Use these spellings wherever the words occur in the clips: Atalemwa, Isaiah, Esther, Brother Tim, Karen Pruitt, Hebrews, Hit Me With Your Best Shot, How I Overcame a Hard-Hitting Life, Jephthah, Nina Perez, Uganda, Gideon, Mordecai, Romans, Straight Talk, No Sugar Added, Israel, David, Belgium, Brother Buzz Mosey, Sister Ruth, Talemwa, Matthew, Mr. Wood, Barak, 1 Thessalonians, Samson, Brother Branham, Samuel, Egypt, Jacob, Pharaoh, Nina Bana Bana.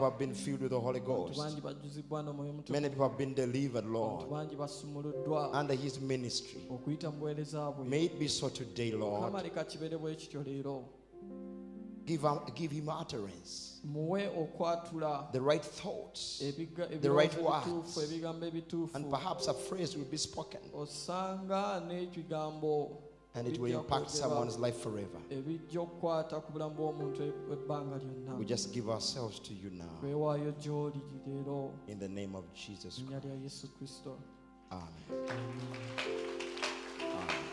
people have been filled with the Holy Ghost. Many people have been delivered, Lord, under his ministry. May it be so today, Lord. Give him utterance, the right thoughts, the right words, and perhaps a phrase will be spoken, and it will impact someone's life forever. We just give ourselves to you now. In the name of Jesus Christ. Amen. Amen.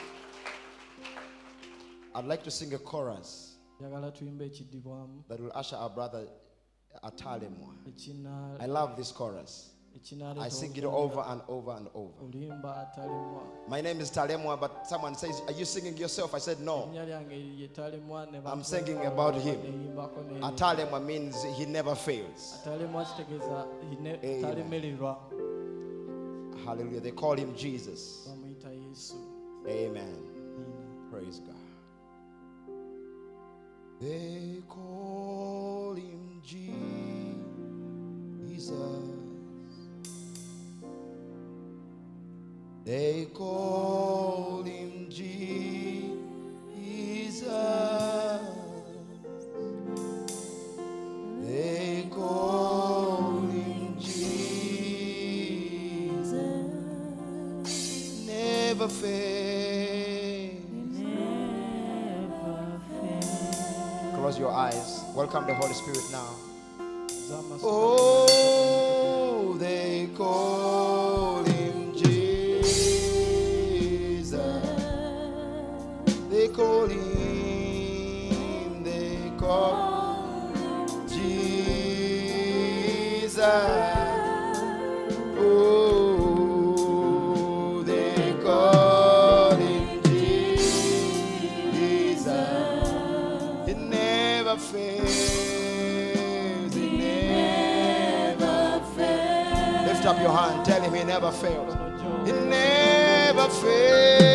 I'd like to sing a chorus that will usher our brother Atalemwa. I love this chorus. I sing it over and over and over. My name is Talemwa, but someone says, are you singing yourself? I said, no. I'm singing about him. Atalemwa means he never fails. Amen. Hallelujah. They call him Jesus. Amen. Praise God. They call him Jesus. They call him Jesus. They call him Jesus. Never fails. Never fails. Close your eyes. Welcome the Holy Spirit now. Oh, they call him. They call him Jesus. Oh, they call him Jesus. It never fails. It never fails. Lift up your hand. Tell him he never fails. It never fails.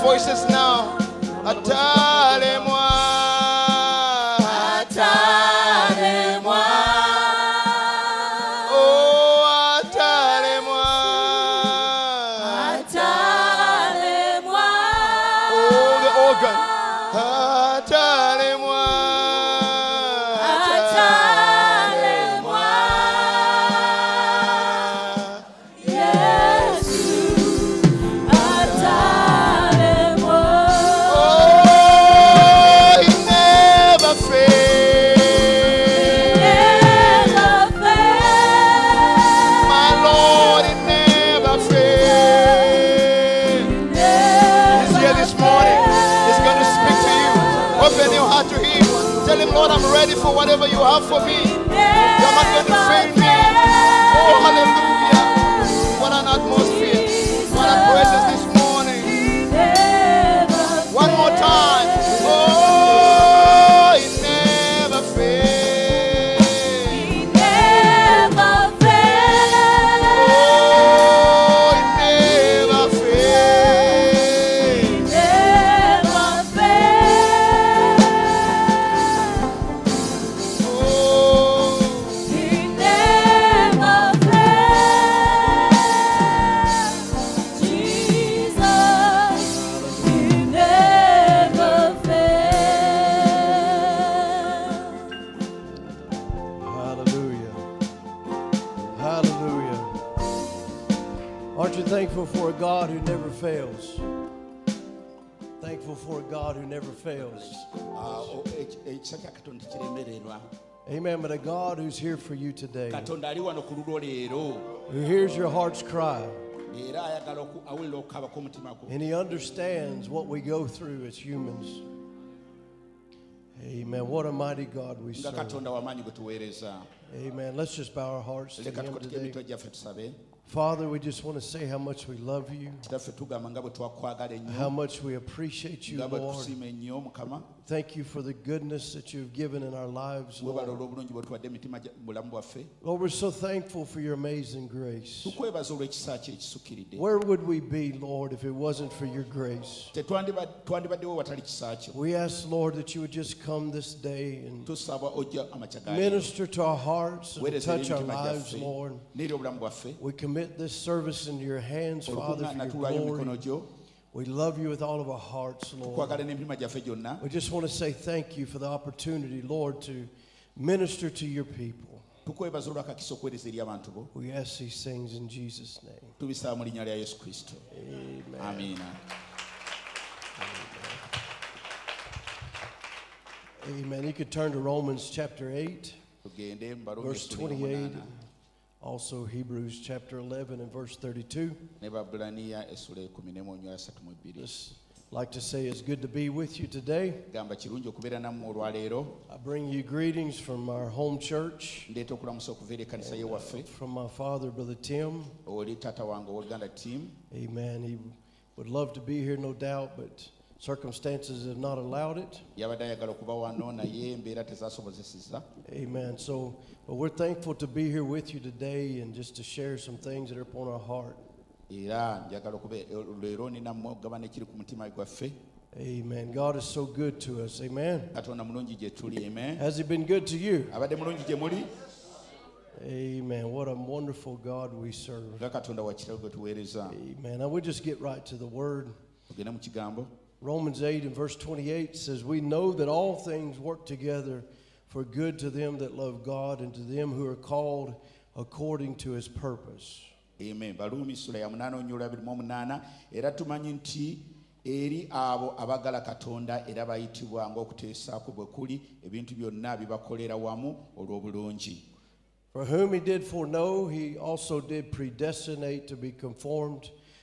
our voices now. Atalemwa. Whatever you have for me, you're not going to fail me. Oh, hallelujah. What an atmosphere. What a presence this morning. One more time. Oh, it never fails. It never fails. Oh, it never fails. It never fails. Thankful for a God who never fails. Thankful for a God who never fails. Amen. But a God who's here for you today, who hears your heart's cry, and He understands what we go through as humans. Amen. What a mighty God we serve. Amen. Let's just bow our hearts to Him today. Father, we just want to say how much we love you, how much we appreciate you, Lord. Thank you for the goodness that you've given in our lives, Lord. Lord, we're so thankful for your amazing grace. Where would we be, Lord, if it wasn't for your grace? We ask, Lord, that you would just come this day and minister to our hearts and touch our lives, Lord. We commit this service into your hands, Father, for your glory. We love you with all of our hearts, Lord. We just want to say thank you for the opportunity, Lord, to minister to your people. We ask these things in Jesus' name. Amen. Amen. Amen. You could turn to Romans chapter 8, verse 28. Also Hebrews chapter 11 and verse 32. Just like to say it's good to be with you today. I bring you greetings from our home church, from my father, Brother Tim. Amen. He would love to be here, no doubt, but circumstances have not allowed it. Amen. So, but we're thankful to be here with you today and just to share some things that are upon our heart. Amen. God is so good to us. Amen. Has He been good to you? Amen. What a wonderful God we serve. Amen. I will just get right to the word. Romans 8 and verse 28 says, we know that all things work together for good to them that love God and to them who are called according to His purpose. Amen. For whom He did foreknow, He also did predestinate to be conformed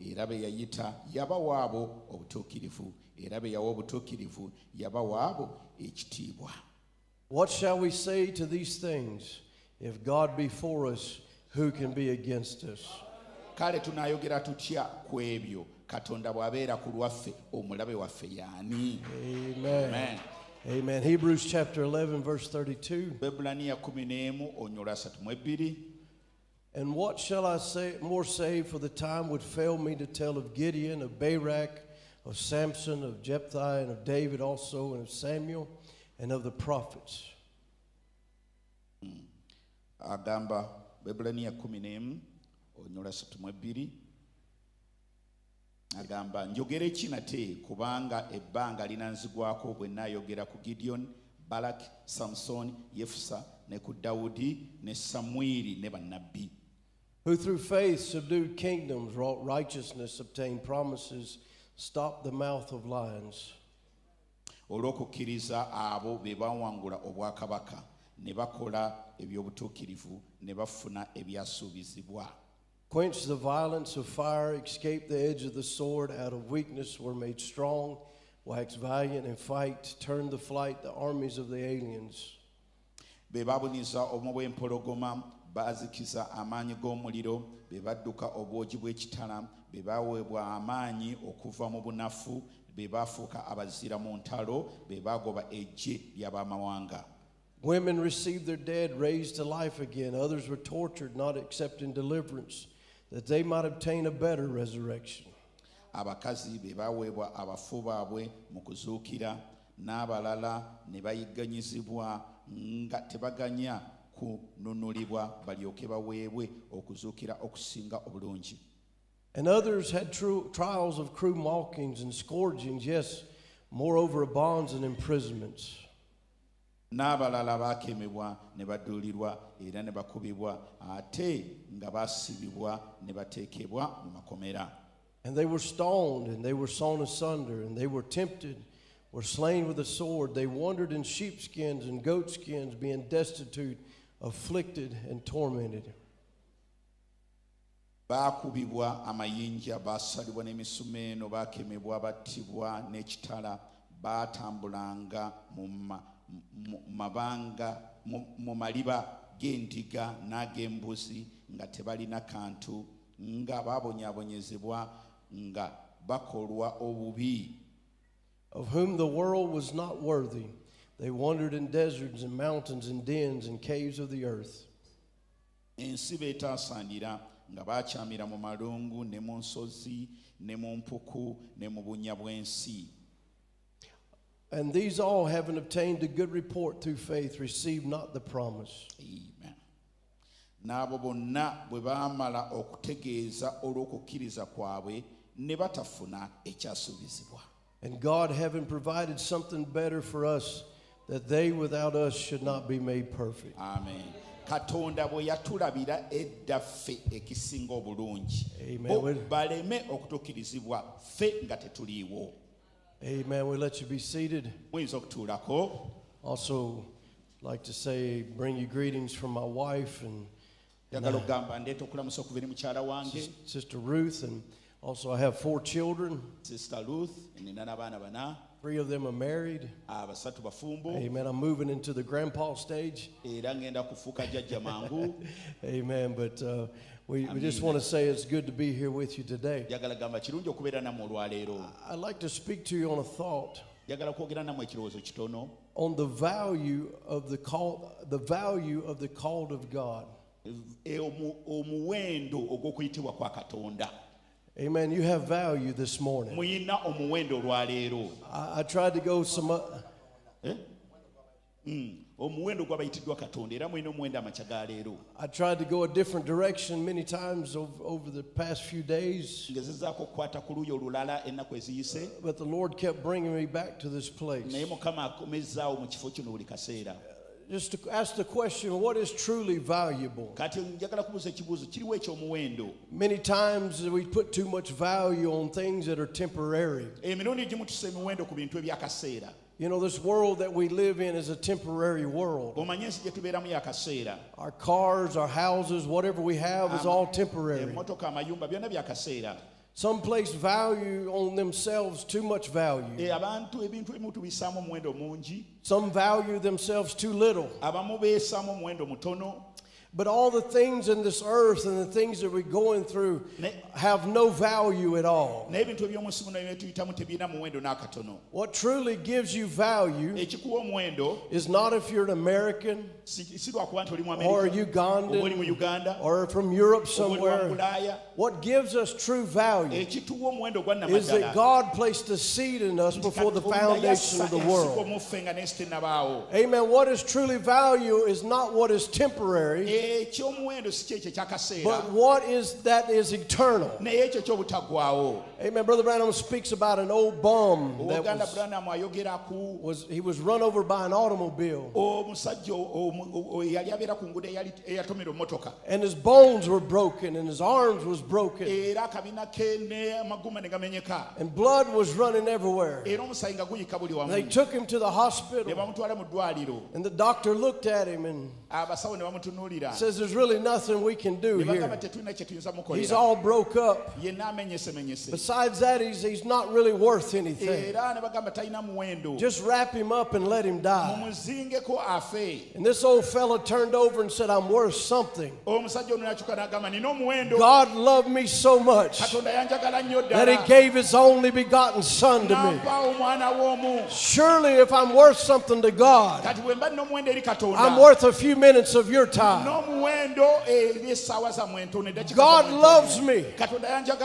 erabe yayita yabawaabo obutuukirivu erabe yawo obutuukirivu yabawaabo ekitiibwa. What shall we say to these things? If God be for us, who can be against us? Kale tunayogera tutya kwebyo katonda bwabeera ku lwaffe omulabe waffe yaani. Amen. Amen. Hebrews chapter 11 verse 32. And what shall I say more say, for the time would fail me to tell of Gideon, of Barak, of Samson, of Jephthah, and of David also, and of Samuel, and of the prophets. Agamba Bebulaniya 11 onyola 32 agamba njogere kinate kubanga ebbanga linanzigwako bwe nayogera ku Gideon, Barak, Samson, Jephthah ne ku Daudi ne Samwiri ne bannabbi. Who through faith subdued kingdoms, wrought righteousness, obtained promises, stopped the mouth of lions. Olw'okukkiriza abo be bawangula obwakabaka ne bakola ebyobutuukirivu ne bafuna ebyasuubizibwa. Quench the violence of fire, escape the edge of the sword, out of weakness were made strong, wax valiant and fight, turn the flight the armies of the aliens. Bebabuniza omubwe empologoma bazikiza amaanyi g'omuliro bebadduka obwogi bw'ekitala bebaweebwa amaanyi okuva mu bunafu bebafuuka abazira mu ntalo bebagoba eggye ly'abamawanga. Women received their dead raised to life again. Others were tortured, not accepting deliverance, that they might obtain a better resurrection. Abakazi bebaweebwa abafu baabwe mu kuzuukira n'abalala ne bayigganyizibwa nga tebaganya kununulibwa balyoke baweebwe okuzuukira okusinga obulungi. And others had trials of cruel mockings and scourgings, yes, moreover bonds and imprisonments. N'abalala bakemebwa ne badulirwa era ne bakubibwa ate nga basibibwa ne bateekebwa mu makomera. And they were stoned, and they were sawn asunder, and they were tempted, were slain with a sword. They wandered in sheepskins and goatskins, being destitute, afflicted, and tormented. Bakubibwa amayinja, basalibwa n'emisumeeno, bakemebwa, battibwa n'ekitala, baatambulanga mu maliba g'endiga n'ag'embuzi nga tebalina kantu, nga babonyaabonyezebwa nga bakolwa obubi. Of whom the world was not worthy, they wandered in deserts and mountains and dens and caves of the earth. Ensi beetaasaanira nga baakyamira mu malungu ne mu nsozi ne mu mpuku ne mu bunnya bw'ensi. And these all, having obtained a good report through faith, received not the promise. Amen. N'abo bonna bwe baamala okutegeeza olw'okukkiriza kwabwe ne batafuna ekyasuubizibwa. And God, having provided something better for us, that they without us should not be made perfect. Amen. Katonda bwe yatulabira eddaffe ekisinga obulungi. Amen. Baleme okutukirizibwa ffe nga tetuliiwo. Amen. We let you be seated. Muyinza okutuulako. Also, I'd like to say, bring you greetings from my wife and Sister Ruth, and also I have 4 children. Sister Ruth and Nina Bana Bana. 3 of them are married. Amen. I'm moving into the grandpa stage. Amen. But we just want to say it's good to be here with you today. I'd like to speak to you on a thought on the value of the call, the value of the called of God. Amen. You have value this morning. I tried to go some I tried to go a different direction many times over the past few days, but the Lord kept bringing me back to this place. Just to ask the question, what is truly valuable? Many times we put too much value on things that are temporary. You know, this world that we live in is a temporary world. Our cars, our houses, whatever we have is all temporary. Some place value on themselves too much value. Some value themselves too little. But all the things in this earth and the things that we're going through have no value at all. What truly gives you value is not if you're an American or Ugandan or from Europe somewhere. What gives us true value is that God placed a seed in us before the foundation of the world. Amen. What is truly value is not what is temporary, but what is that is eternal. Amen. Brother Branham speaks about an old bum that was run over by an automobile, and his bones were broken and his arms was broken and blood was running everywhere. And they took him to the hospital and the doctor looked at him and says there's really nothing we can do here. He's all broke up. Besides that, he's not really worth anything. Just wrap him up and let him die. And this old fellow turned over and said, I'm worth something. God loved me so much that he gave his only begotten son to me. Surely if I'm worth something to God, I'm worth a few minutes of your time. God loves me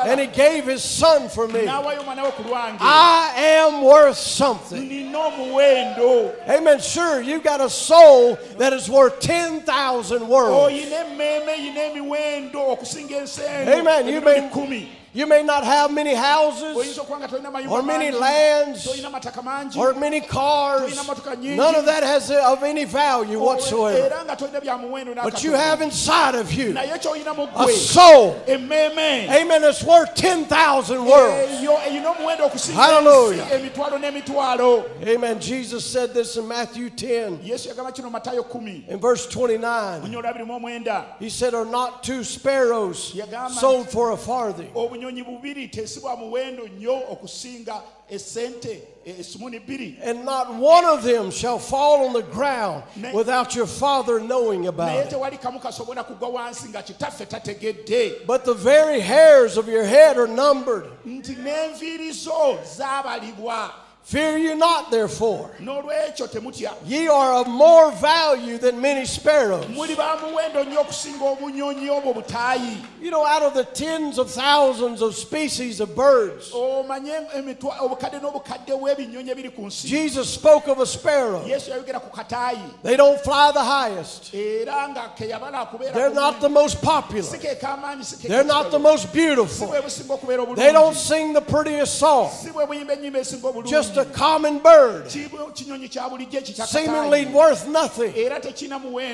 and he gave his son for me. I am worth something. Amen. Sure, you got a soul that is worth 10,000 worlds. Amen. You may not have many houses or many lands or many cars. None of that has of any value whatsoever. But you have inside of you a soul. Amen. It's worth 10,000 worlds. Hallelujah. Amen. Jesus said this in Matthew 10. In verse 29. He said, are not two sparrows sold for a farthing? And not one of them shall fall on the ground without your Father knowing about it. But the very hairs of your head are numbered. Fear you not, therefore. Ye are of more value than many sparrows. You know, out of the tens of thousands of species of birds, Jesus spoke of a sparrow. They don't fly the highest. They're not the most popular. They're not the most beautiful. They don't sing the prettiest song. Just a common bird, seemingly worth nothing,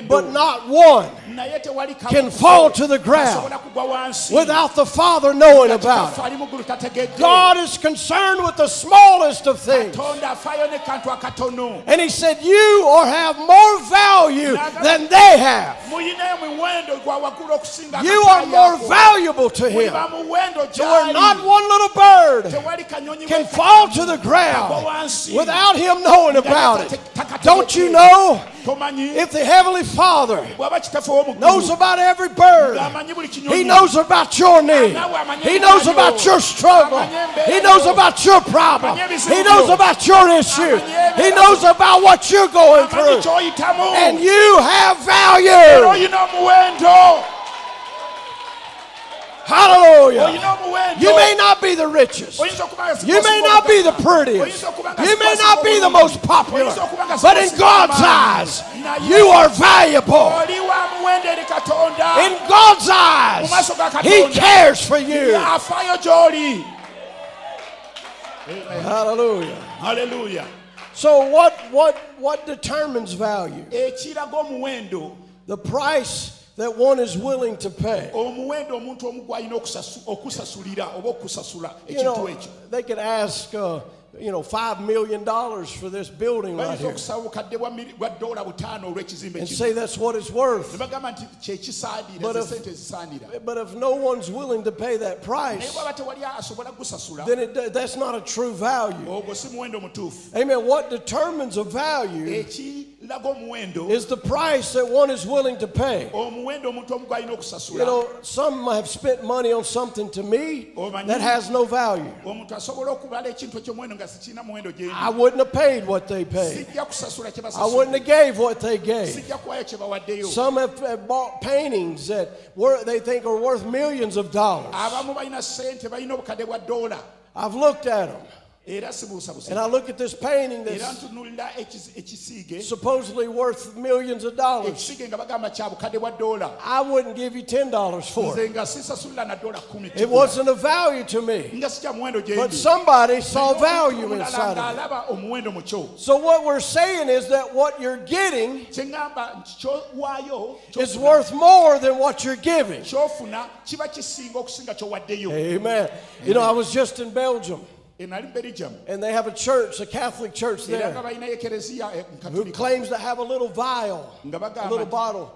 but not one can fall to the ground without the Father knowing about it. God is concerned with the smallest of things. And he said, you or have more value than they have. You are more valuable to him. Where not one little bird can fall to the ground without him knowing about it. Don't you know? If the Heavenly Father knows about every bird, he knows about your need. He knows about your struggle. He knows about your problem. He knows about your issue. He knows about what you're going through. And you have value. Hallelujah. You may not be the richest. You may not be the prettiest. You may not be the most popular. But in God's eyes, you are valuable. In God's eyes, he cares for you. Hallelujah. Hallelujah. So what determines value? The price that one is willing to pay. You know, they could ask, $5 million for this building right here, and say that's what it's worth. But if no one's willing to pay that price, then that's not a true value. Amen. What determines a value is the price that one is willing to pay. You know, some have spent money on something to me that has no value. I wouldn't have paid what they paid. I wouldn't have gave what they gave. Some have bought paintings that they think are worth millions of dollars. I've looked at them. And I look at this painting that's supposedly worth millions of dollars. I wouldn't give you $10 for it. It wasn't of value to me. But somebody saw value inside of it. So what we're saying is that what you're getting is worth more than what you're giving. Amen. You know, I was just in Belgium. And they have a church, a Catholic church there, who claims to have a little vial, a little bottle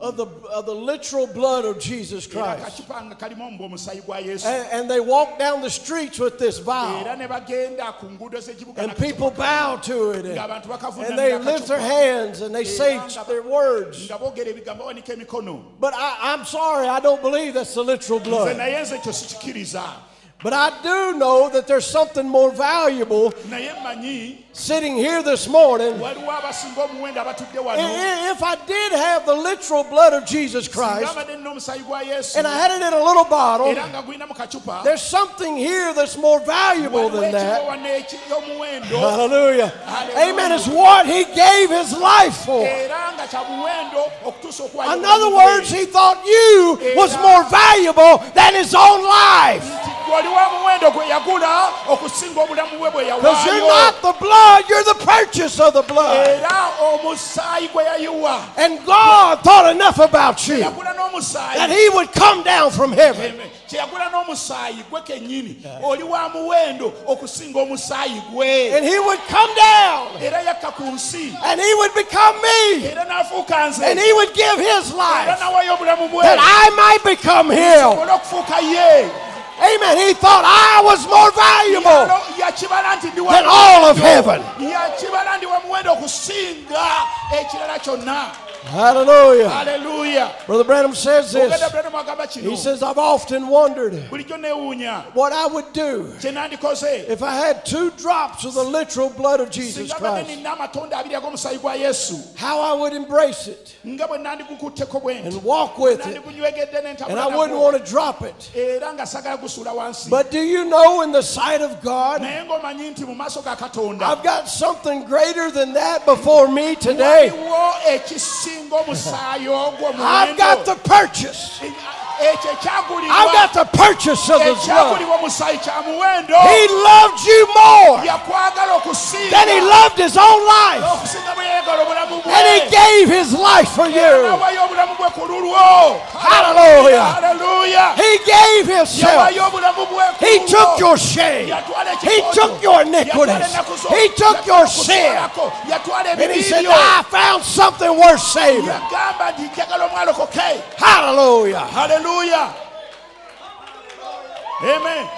of the literal blood of Jesus Christ. And they walk down the streets with this vial. And people bow to it. And they lift their hands and they say their words. But I'm sorry, I don't believe that's the literal blood. But I do know that there's something more valuable sitting here this morning. If I did have the literal blood of Jesus Christ and I had it in a little bottle, there's something here that's more valuable than that. Hallelujah. Amen. It's what he gave his life for. In other words, he thought you was more valuable than his own life. Because you're not the blood, you're the purchase of the blood. And God thought enough about you that he would come down from heaven. And he would come down. And he would become me. And he would give his life that I might become him. Amen. He thought I was more valuable than all of heaven. Hallelujah. Hallelujah. Brother Branham says this. He says, I've often wondered what I would do if I had 2 drops of the literal blood of Jesus Christ. How I would embrace it and walk with it, and I wouldn't want to drop it. But do you know, in the sight of God, I've got something greater than that before me today. I've got the purchase. I've got the purchase of his blood. He loved you more than he loved his own life. And he gave his life for you. Hallelujah. He gave himself. He took your shame. He took your iniquities. He took your sin. And he said, I found something worth saving. Hallelujah. Hallelujah. Hallelujah. Amen.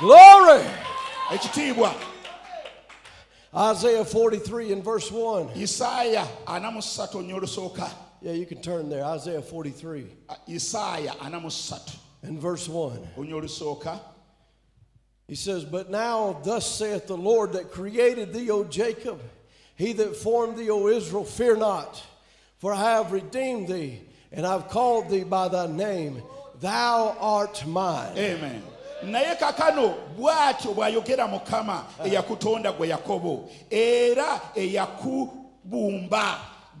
Glory. Isaiah 43 and verse 1. Yeah, you can turn there. Isaiah 43. And verse 1. He says, But now thus saith the Lord that created thee, O Jacob, he that formed thee, O Israel, fear not, for I have redeemed thee, and I have called thee by thy name. Thou art mine. Amen. Naye kakano bwatyo bwayogera mukama eyakutonda gwe yakobo era eyaku bumba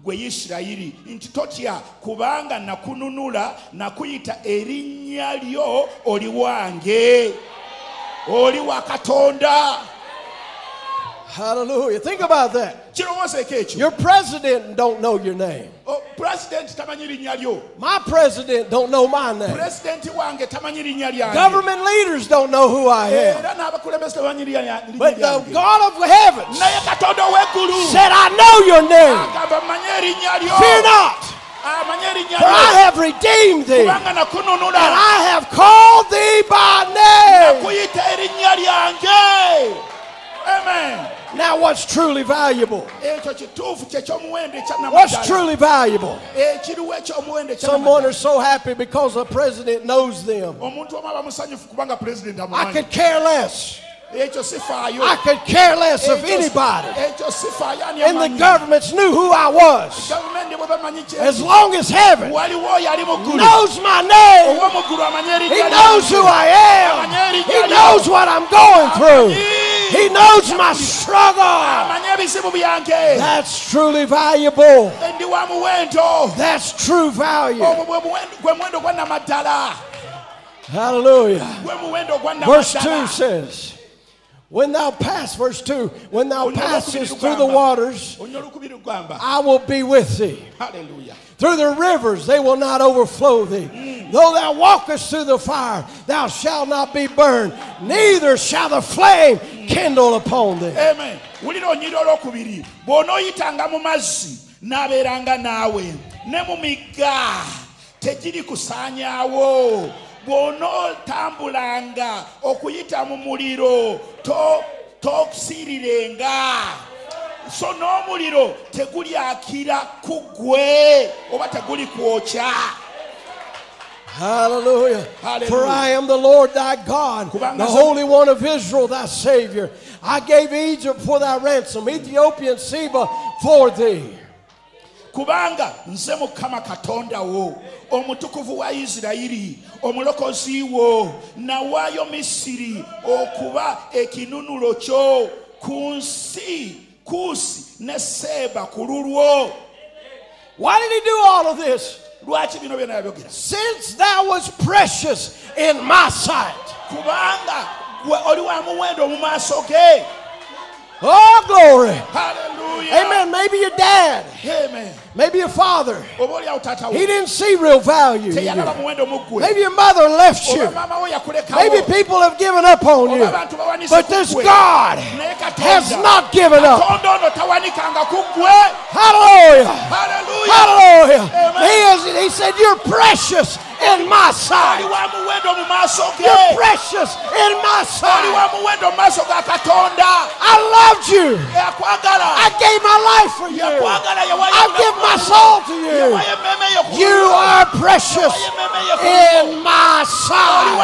gwe Yisirayiri nti totya kubanga nakununula nakuyita erinnya lyo oli wange oli wa Katonda. Hallelujah. Think about that. Your president don't know your name. My president don't know my name. Government leaders don't know who I am. But the God of heaven said, I know your name. Fear not. For I have redeemed thee, and I have called thee by name. Amen. Now what's truly valuable? What's truly valuable? Someone is so happy because the president knows them. I could care less. I could care less of anybody. And the governments knew who I was. As long as heaven knows my name, he knows who I am, he knows what I'm going through, he knows my struggle. That's truly valuable. That's true value. Hallelujah. Verse 2 says, when thou pass, verse 2, when thou passest through the waters, I will be with thee. Hallelujah. Through the rivers they will not overflow thee. Though thou walkest through the fire, thou shalt not be burned, neither shall the flame kindle upon thee. Amen. So no muliro teguli akira kugwe oba teguli kwocha. Hallelujah. Hallelujah. For I am the Lord thy God, the Holy One of Israel thy Savior. I gave Egypt for thy ransom, Ethiopia and Seba for thee. Kubanga nze Mukama Katonda wo omutukuvu wa Isirayiri omulokozi wo nawaayo Misiri okuba ekinunulo kyo kunsi. Why did he do all of this? Since thou was precious in my sight. Oh, glory. Hallelujah. Amen. Maybe your dad. Amen. Maybe your father. He didn't see real value. Maybe your mother left you. Maybe people have given up on you. But this God has not given up. Hallelujah. Hallelujah. He said, you're precious in my sight. You're precious in my sight. I loved you. I gave my life for you. I give my soul to you. You are precious in my sight.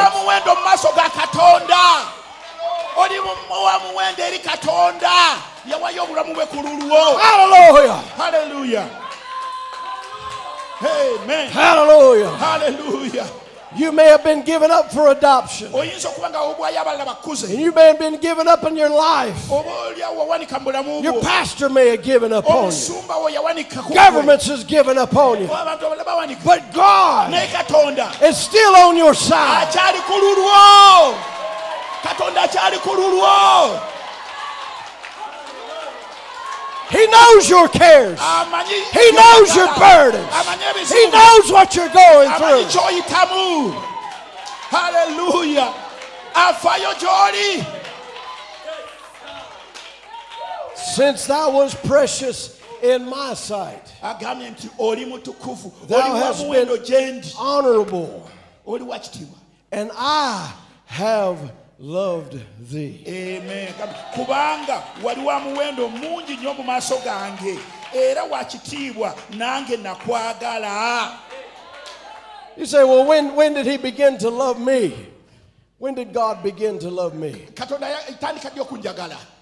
Hallelujah. Hallelujah. Amen. Hallelujah. Hallelujah. You may have been given up for adoption. And you may have been given up in your life. Your pastor may have given up on you. Governments has given up on you. But God is still on your side. He knows your cares. He knows your burdens. He knows what you're going through. Hallelujah. Since thou was precious in my sight, thou hast been honorable, and I have loved thee. Amen. Kubanga waliwa muwendo mungi nnyo mu maaso gange era wakitiibwa nange nakwagala. You say, well, when did he begin to love me? When did God begin to love me?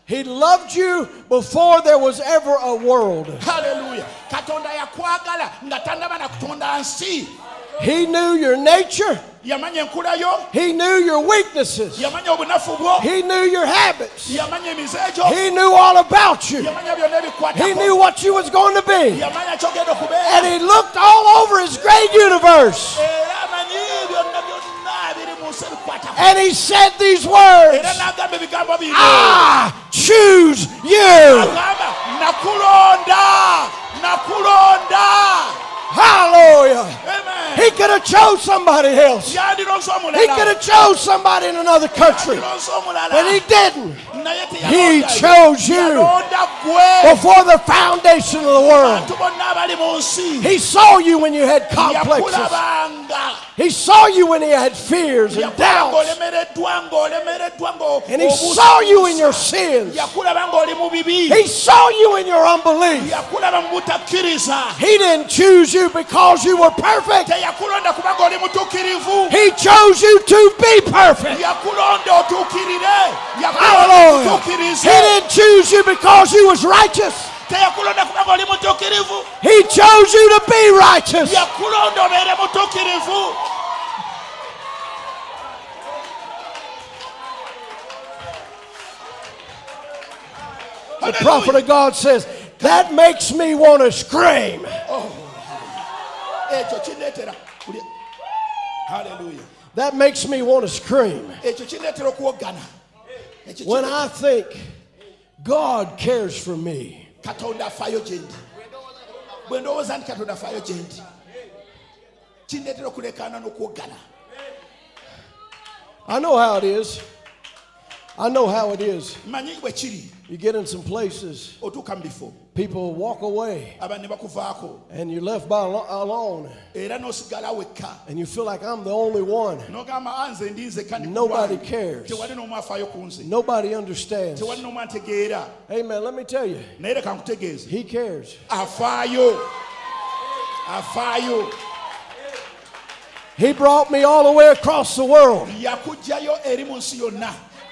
He loved you before there was ever a world. Hallelujah. Katonda yakwagala nga tannaba nakutonda nsi. He knew your nature. He knew your weaknesses. He knew your habits. He knew all about you. He knew what you was going to be. And he looked all over his great universe. And he said these words, I choose you. Hallelujah. Amen. He could have chose somebody else. He could have chose somebody in another country. But he didn't. He chose you before the foundation of the world. He saw you when you had complexes. He saw you when you had fears and doubts. And he saw you in your sins. He saw you in your unbelief. He didn't choose you because you were perfect. He chose you to be perfect. Hallelujah. He didn't choose you because you was righteous. He chose you to be righteous. The prophet of God says, that makes me want to scream. Oh. Hallelujah. That makes me want to scream. When I think God cares for me, I know how it is. I know how it is. You get in some places, people walk away, and you're left by alone, and you feel like I'm the only one. Nobody cares. Nobody understands. Amen. Let me tell you, he cares. He brought me all the way across the world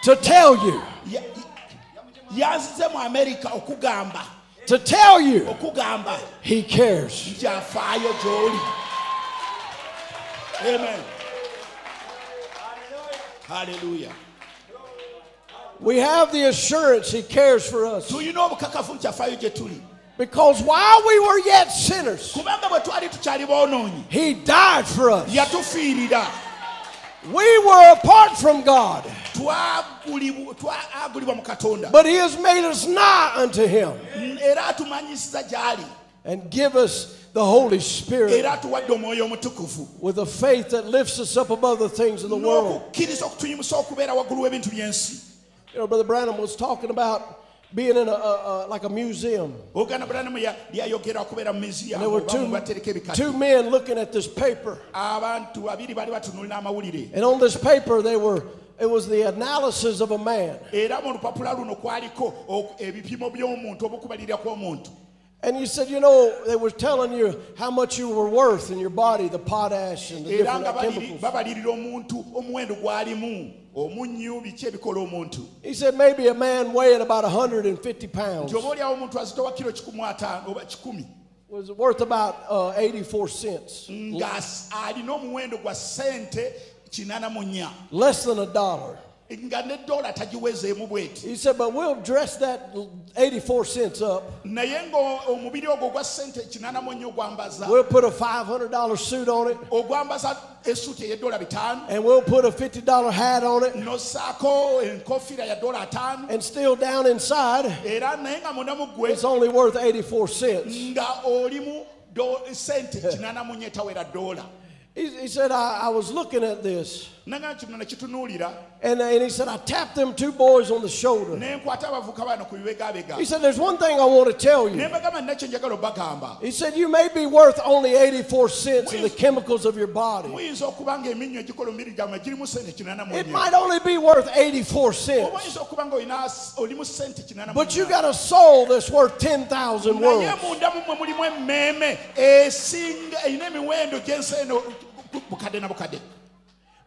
to tell you, he cares. Amen. Hallelujah. We have the assurance he cares for us. Because while we were yet sinners, he died for us. We were apart from God, but he has made us nigh unto him and give us the Holy Spirit with a faith that lifts us up above the things of the world. You know, Brother Branham was talking about being in like a museum. And there were two men looking at this paper. And on this paper, it was the analysis of a man. And you said, you know, they were telling you how much you were worth in your body, the potash and the different chemicals. He said maybe a man weighing about 150 pounds was worth about 84 cents. Less than a dollar. He said, but we'll dress that 84 cents up. We'll put a $500 suit on it. And we'll put a $50 hat on it. And still down inside, it's only worth 84 cents. He said, I was looking at this. And he said, I tapped them two boys on the shoulder. He said, there's one thing I want to tell you. He said, you may be worth only 84 cents in the chemicals of your body. It might only be worth 84 cents. But you got a soul that's worth 10,000 worlds.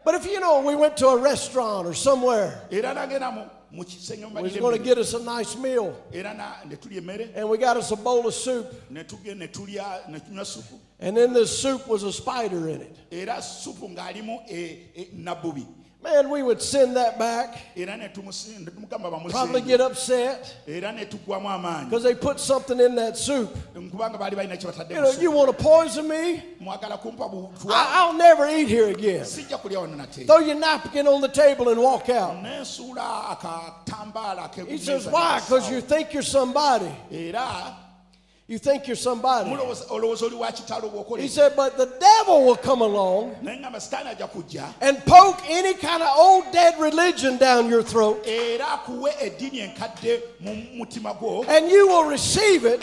But if you know, we went to a restaurant or somewhere, He's going to get us a nice meal. And we got us a bowl of soup. And in this soup was a spider in it. Man, we would send that back, probably get upset, because they put something in that soup. You know, you want to poison me? I'll never eat here again. Throw your napkin on the table and walk out. He says, why? Because you think you're somebody. You think you're somebody. He said, but the devil will come along and poke any kind of old dead religion down your throat, and you will receive it.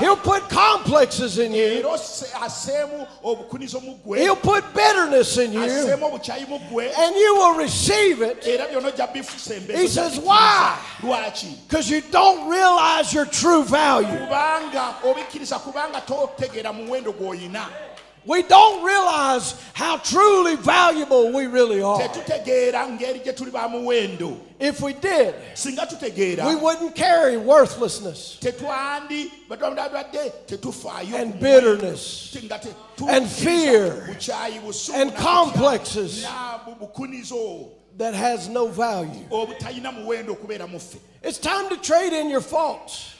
He'll put complexes in you. He'll put bitterness in you, and you will receive it. He says, why? Because you don't realize your true value. We don't realize how truly valuable we really are. If we did, we wouldn't carry worthlessness and bitterness and fear and complexes that has no value. It's time to trade in your faults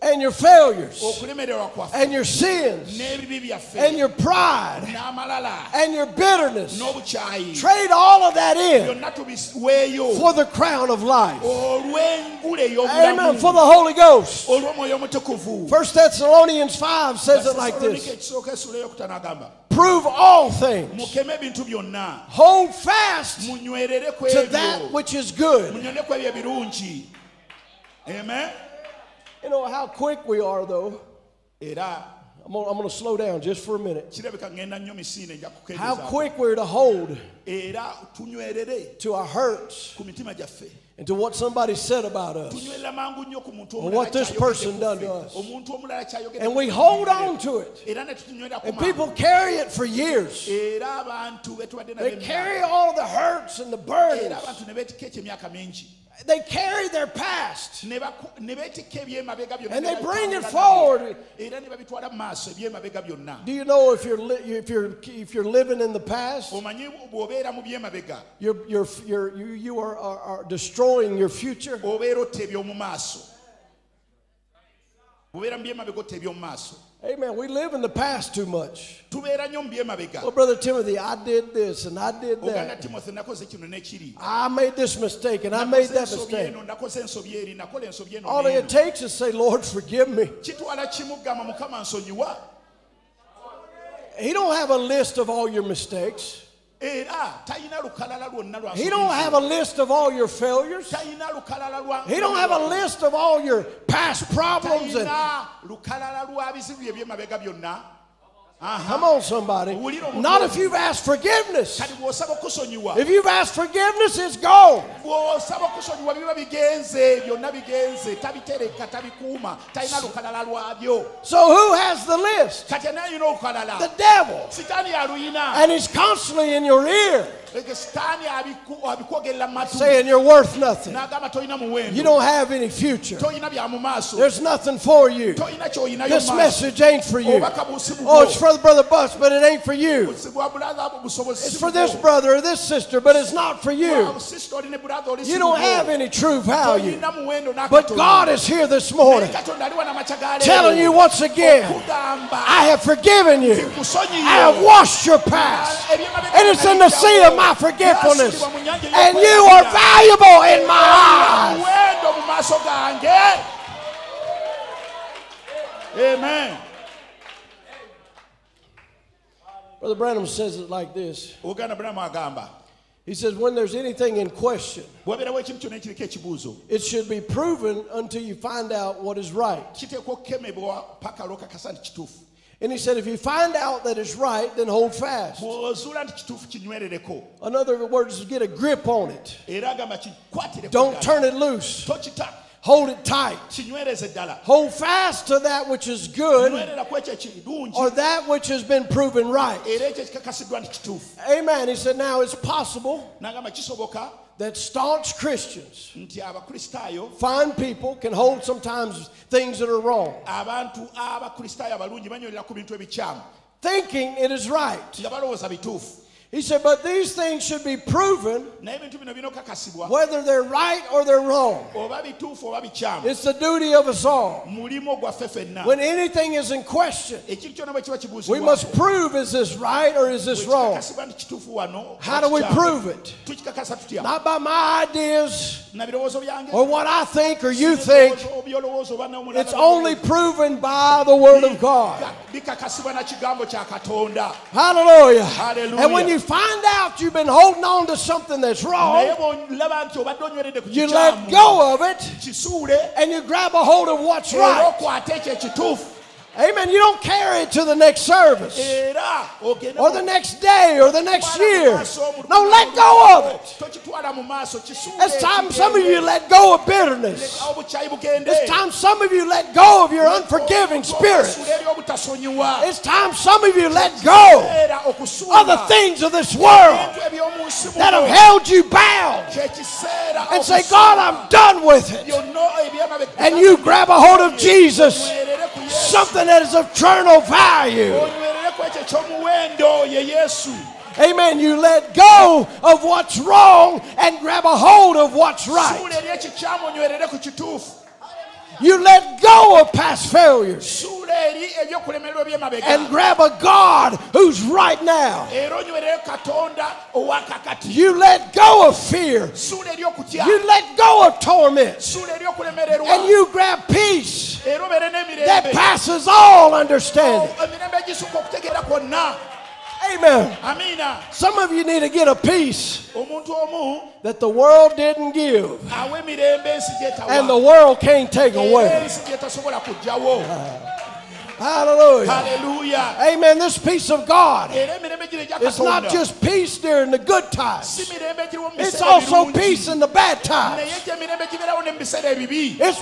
and your failures and your sins and your pride and your bitterness. Trade all of that in for the crown of life. Amen. For the Holy Ghost. 1 Thessalonians 5 says it like this. Prove all things. Hold fast to that which is good. Amen. You know how quick we are, though. I'm going to slow down just for a minute. How quick we're to hold to our hurts and to what somebody said about us and what this person done to us. And we hold on to it. And people carry it for years. They carry all the hurts and the burdens. They carry their past, and they bring it forward. Do you know if you're living in the past, you are destroying your future? Amen. We live in the past too much. Well, Brother Timothy, I did this and I did that. I made this mistake and I made that mistake. All it takes is say, Lord, forgive me. He don't have a list of all your mistakes. He don't have a list of all your failures. He don't have a list of all your past problems. Come on, somebody. Not if you've asked forgiveness. If you've asked forgiveness, it's gone. So who has the list? The devil. And he's constantly in your ear, saying you're worth nothing. You don't have any future. There's nothing for you. This message ain't for you. Oh, it's for the Brother Buzz, but it ain't for you. It's for this brother or this sister, but it's not for you. You don't have any true value. But God is here this morning, telling you once again, I have forgiven you. I have washed your past. And it's in the sea of my forgetfulness, and you are valuable in my eyes. Amen. Brother Branham says it like this. He says, when there's anything in question, it should be proven until you find out what is right. And he said, if you find out that it's right, then hold fast. In other words, get a grip on it. Don't turn it loose. Hold it tight. Hold fast to that which is good, or that which has been proven right. Amen. He said, now it's possible that staunch Christians, fine people, can hold sometimes things that are wrong, thinking it is right. He said, but these things should be proven whether they're right or they're wrong. It's the duty of us all. When anything is in question, we must prove, is this right or is this wrong? How do we prove it? Not by my ideas or what I think or you think. It's only proven by the Word of God. Hallelujah. Hallelujah. And when you find out you've been holding on to something that's wrong, you let go of it and you grab a hold of what's right. Amen. You don't carry it to the next service or the next day or the next year. No, let go of it. It's time some of you let go of bitterness. It's time some of you let go of your unforgiving spirit. It's time some of you let go of the things of this world that have held you bound and say, God, I'm done with it. And you grab a hold of Jesus, something that is of eternal value. Amen. You let go of what's wrong and grab a hold of what's right. You let go of past failures and grab a God who's right now. You let go of fear. You let go of torment. And you grab peace that passes all understanding. Amen. Some of you need to get a peace that the world didn't give and the world can't take away. Hallelujah. Hallelujah. Amen. This peace of God is not just peace during the good times. It's also peace in the bad times. It's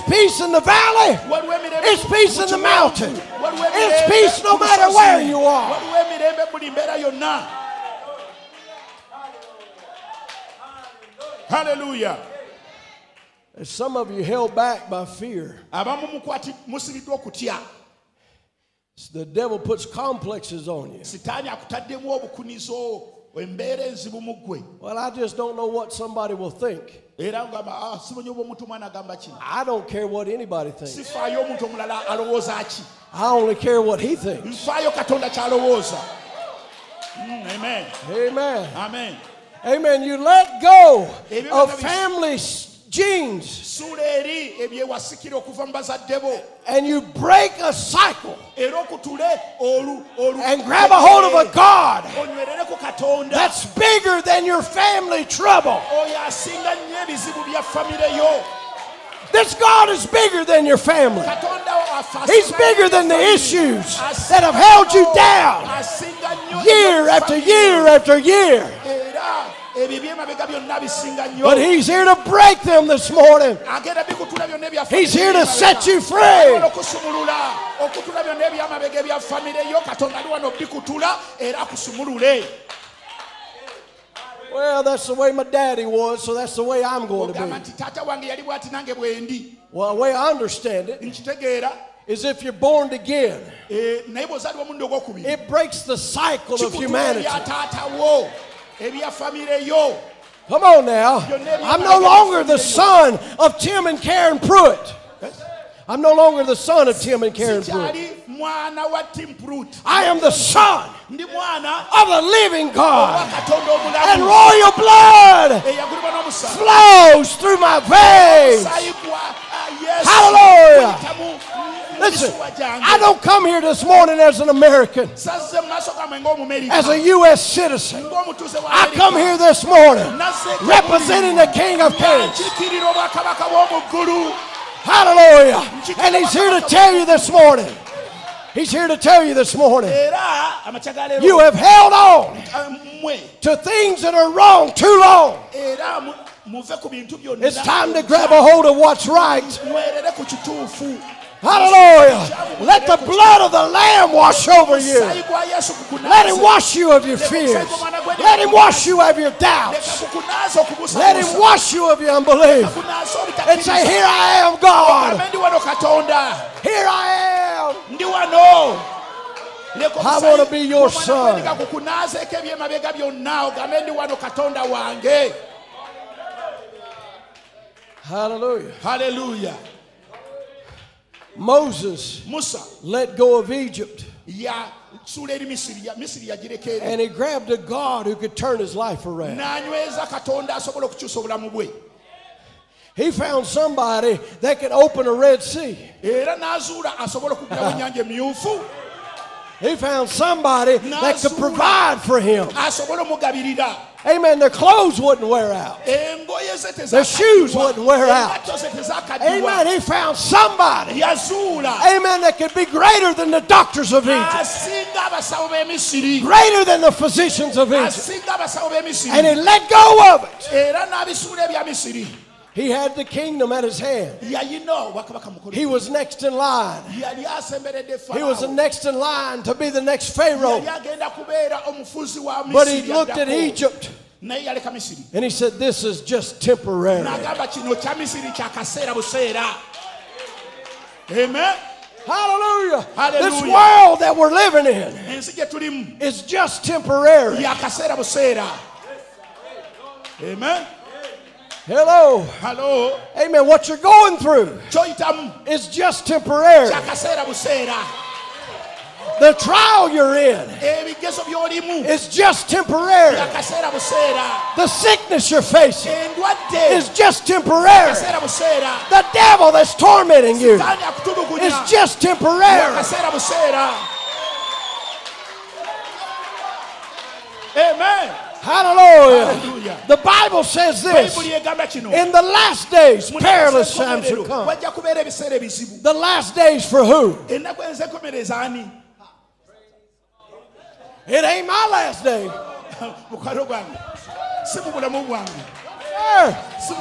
peace in the valley. It's peace in the mountain. It's peace no matter where you are. Hallelujah. There's some of you held back by fear. The devil puts complexes on you. Well, I just don't know what somebody will think. I don't care what anybody thinks. I only care what he thinks. Amen. Amen. Amen. Amen. You let go of family genes and you break a cycle and grab a hold of a God that's bigger than your family trouble. This God is bigger than your family. He's bigger than the issues that have held you down year after year after year. But he's here to break them this morning. He's here to set you free. Well, that's the way my daddy was, so that's the way I'm going to be. Well, the way I understand it is if you're born again, it breaks the cycle of humanity. Come on now. I'm no longer the son of Tim and Karen Pruitt. I'm no longer the son of Tim and Karen Pruitt. I am the son of the living God. And royal blood flows through my veins. Hallelujah. Listen, I don't come here this morning as an American, as a U.S. citizen. I come here this morning representing the King of Kings. Hallelujah. And he's here to tell you this morning. He's here to tell you this morning. You have held on to things that are wrong too long. It's time to grab a hold of what's right. Hallelujah. Let the blood of the Lamb wash over you. Let it wash you of your fears. Let it wash you of your doubts. Let it wash you of your unbelief. And say, here I am, God. Here I am. I want to be your son. Hallelujah. Hallelujah. Moses let go of Egypt. And he grabbed a God who could turn his life around. He found somebody that could open a Red Sea. He found somebody that could provide for him. Amen. Their clothes wouldn't wear out. Their shoes wouldn't wear out. Amen. He found somebody. Amen. That could be greater than the doctors of Egypt. Greater than the physicians of Egypt. And he let go of it. He had the kingdom at his hand. He was next in line. He was next in line to be the next Pharaoh. But he looked at Egypt and he said, this is just temporary. Amen. Hallelujah. Hallelujah. This world that we're living in is just temporary. Amen. Hello. Hello. Amen. What you're going through is just temporary. The trial you're in is just temporary. The sickness you're facing is just temporary. The devil that's tormenting you is just temporary. Amen. Hallelujah. Hallelujah. The Bible says this. In the last days, perilous times will come. The last days for who? It ain't my last day. Sir,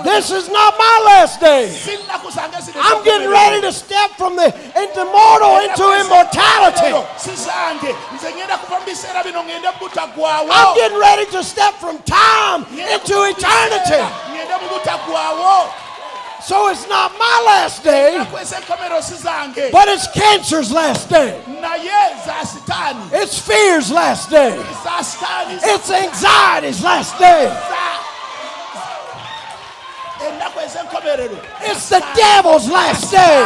this is not my last day. I'm getting ready to step from the mortal into immortality. I'm getting ready to step from time into eternity. So it's not my last day, but it's cancer's last day. It's fear's last day. It's anxiety's last day. It's the devil's last day.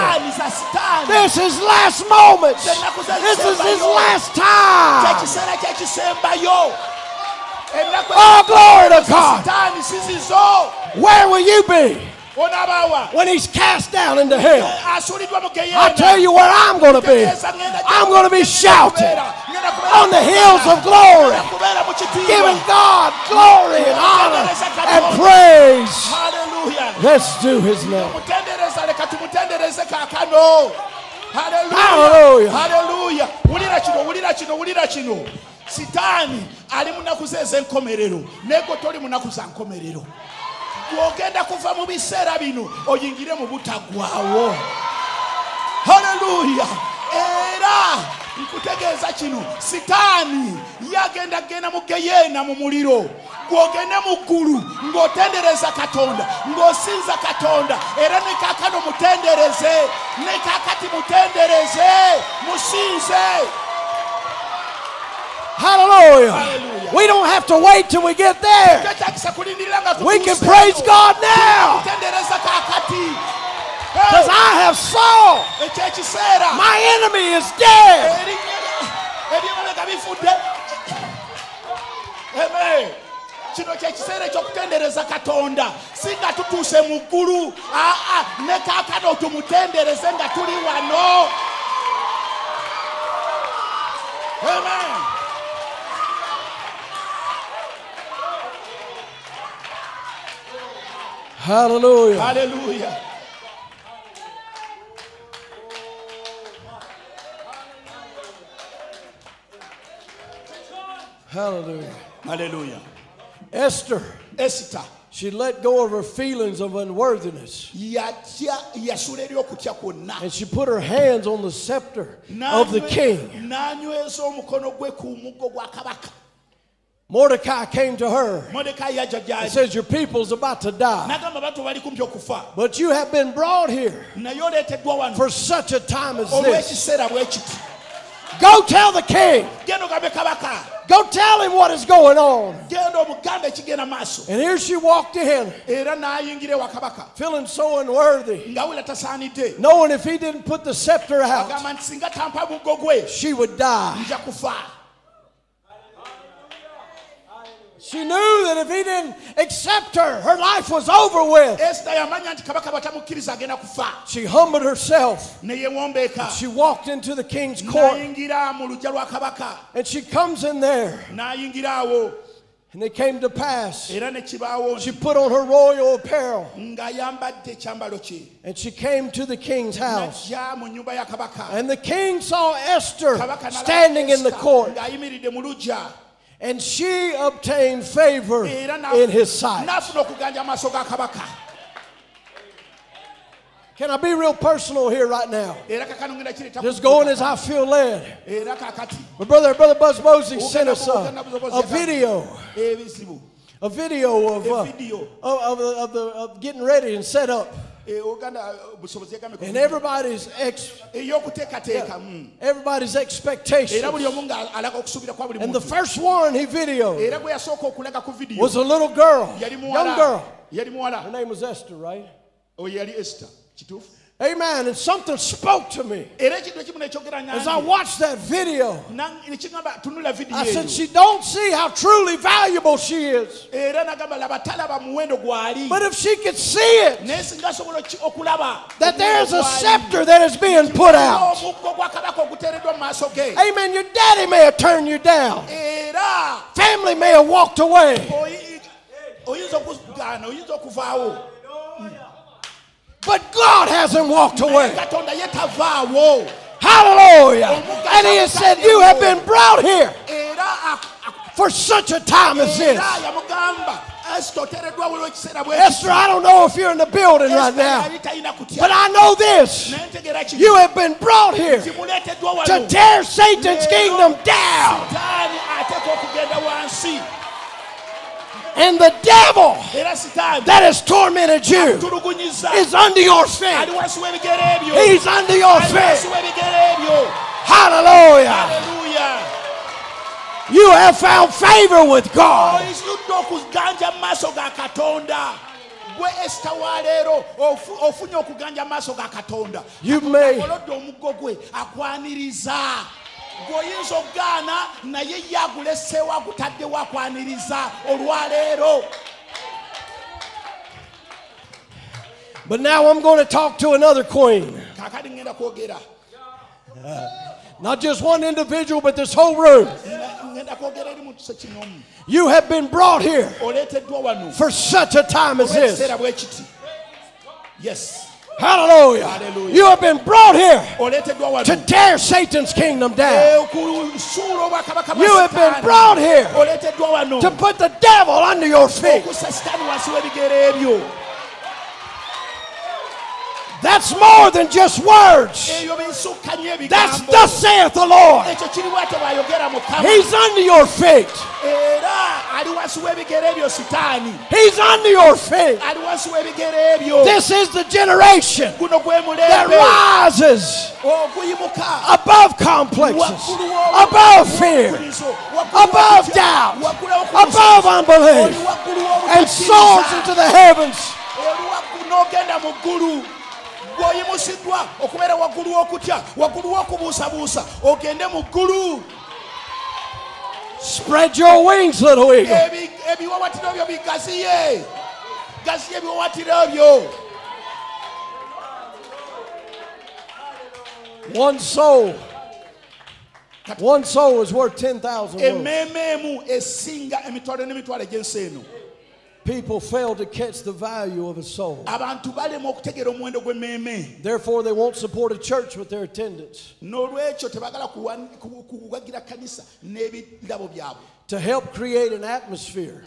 This is last moments. This is his last time. Oh, glory to God. Where will you be when he's cast down into hell? I tell you where I'm going to be. I'm going to be shouting on the hills of glory, giving God glory and honor and praise. Let's do his name. Hallelujah. Hallelujah. Hallelujah. Nkutegeza kino sitani yagenda gena mukeyena mu muliro gwogene mukulu ngotendereza katonda ngosinza katonda era nekakano mutendereze nekakati mutendereze musinze. Hallelujah. Hallelujah. We don't have to wait till we get there. We can praise God now. Because I have saw my enemy is dead. Amen. Amen. Hallelujah. Hallelujah. Hallelujah. Hallelujah. Esther. She let go of her feelings of unworthiness. And she put her hands on the scepter of the king. Mordecai came to her and says, your people's about to die, but you have been brought here for such a time as this. Go tell the king. Go tell him what is going on. And here she walked to him, feeling so unworthy, knowing if he didn't put the scepter out, she would die. She knew that if he didn't accept her, her life was over with. She humbled herself. She walked into the king's court. And she comes in there. And it came to pass, she put on her royal apparel, and she came to the king's house. And the king saw Esther standing in the court, and she obtained favor in his sight. Can I be real personal here right now? Just going as I feel led. But Brother Buzz Mosey sent us a video of getting ready and set up. And everybody's expectations. And the first one he videoed was a little girl, young girl. Her name was Esther, right? Amen. And something spoke to me as I watched that video. I said, she don't see how truly valuable she is. But if she could see it, that there's a scepter that is being put out. Amen. Your daddy may have turned you down. Family may have walked away. But God hasn't walked away. Hallelujah. And he has said, you have been brought here for such a time as this. Esther, I don't know if you're in the building right now, but I know this. You have been brought here to tear Satan's kingdom down. And the devil that has tormented you is under your feet. He's under your feet. Hallelujah. You have found favor with God. You may. But now I'm going to talk to another queen. Not just one individual, but this whole room. You have been brought here for such a time as this. Yes. Hallelujah. Hallelujah. You have been brought here to tear Satan's kingdom down. You have been brought here to put the devil under your feet. That's more than just words. That's thus saith the Lord. He's under your feet. He's under your feet. This is the generation that rises above complexes, above fear, above doubt, above unbelief, and soars into the heavens. Spread your wings, little eagle. One soul is worth 10,000 words. People fail to catch the value of a soul. Therefore, they won't support a church with their attendance. to help create an atmosphere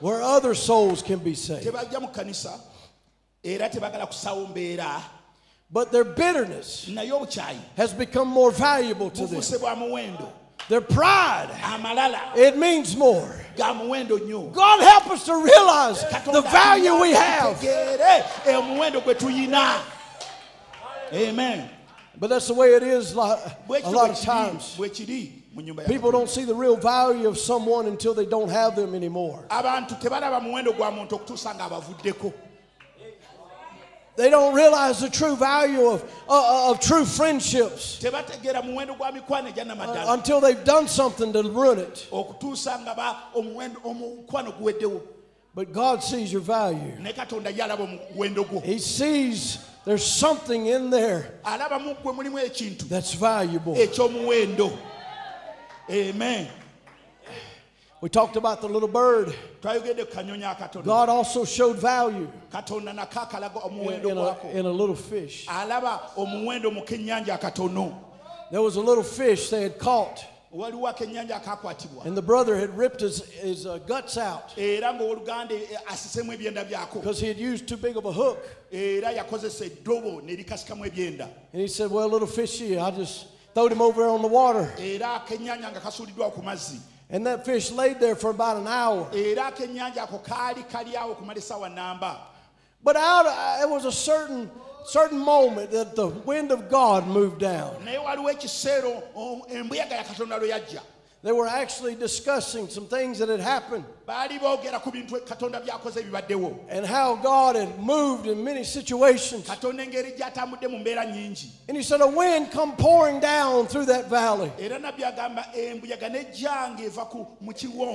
where other souls can be saved. But their bitterness has become more valuable to them. Their pride, it means more. God help us to realize the value we have. Amen. But that's the way it is a lot of times. People don't see the real value of someone until they don't have them anymore. They don't realize the true value of true friendships until they've done something to ruin it. But God sees your value. He sees there's something in there that's valuable. Amen. We talked about the little bird. God also showed value in a little fish. There was a little fish they had caught, and the brother had ripped his guts out because he had used too big of a hook. And he said, well, little fishy, I just throwed him over on the water. And that fish laid there for about an hour. But it was a certain moment that the wind of God moved down. They were actually discussing some things that had happened and how God had moved in many situations. And he said a wind come pouring down through that valley.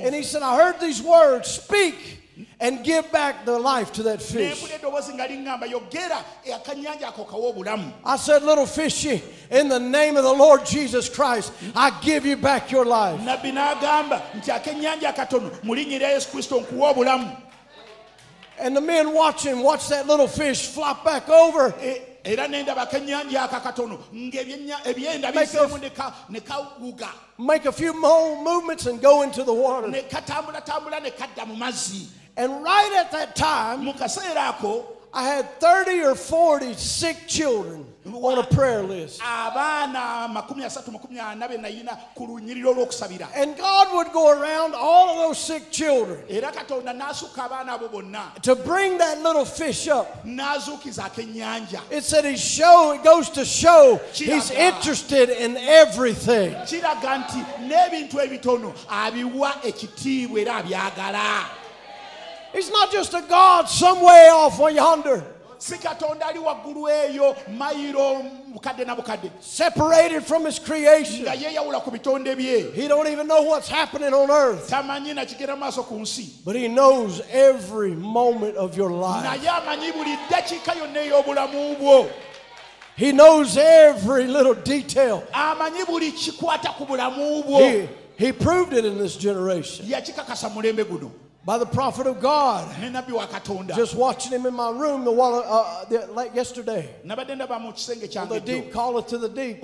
And he said, I heard these words, speak and give back the life to that fish. I said, little fishy, in the name of the Lord Jesus Christ, I give you back your life. And the men watched that little fish flop back over. Make a few more movements and go into the water. And right at that time, I had 30 or 40 sick children on a prayer list. And God would go around all of those sick children to bring that little fish up. It said it goes to show He's interested in everything. He's not just a God some way off yonder, separated from His creation. He don't even know what's happening on earth, but He knows every moment of your life. He knows every little detail. He proved it in this generation. By the prophet of God, just watching him in my room yesterday. The deep calleth to the deep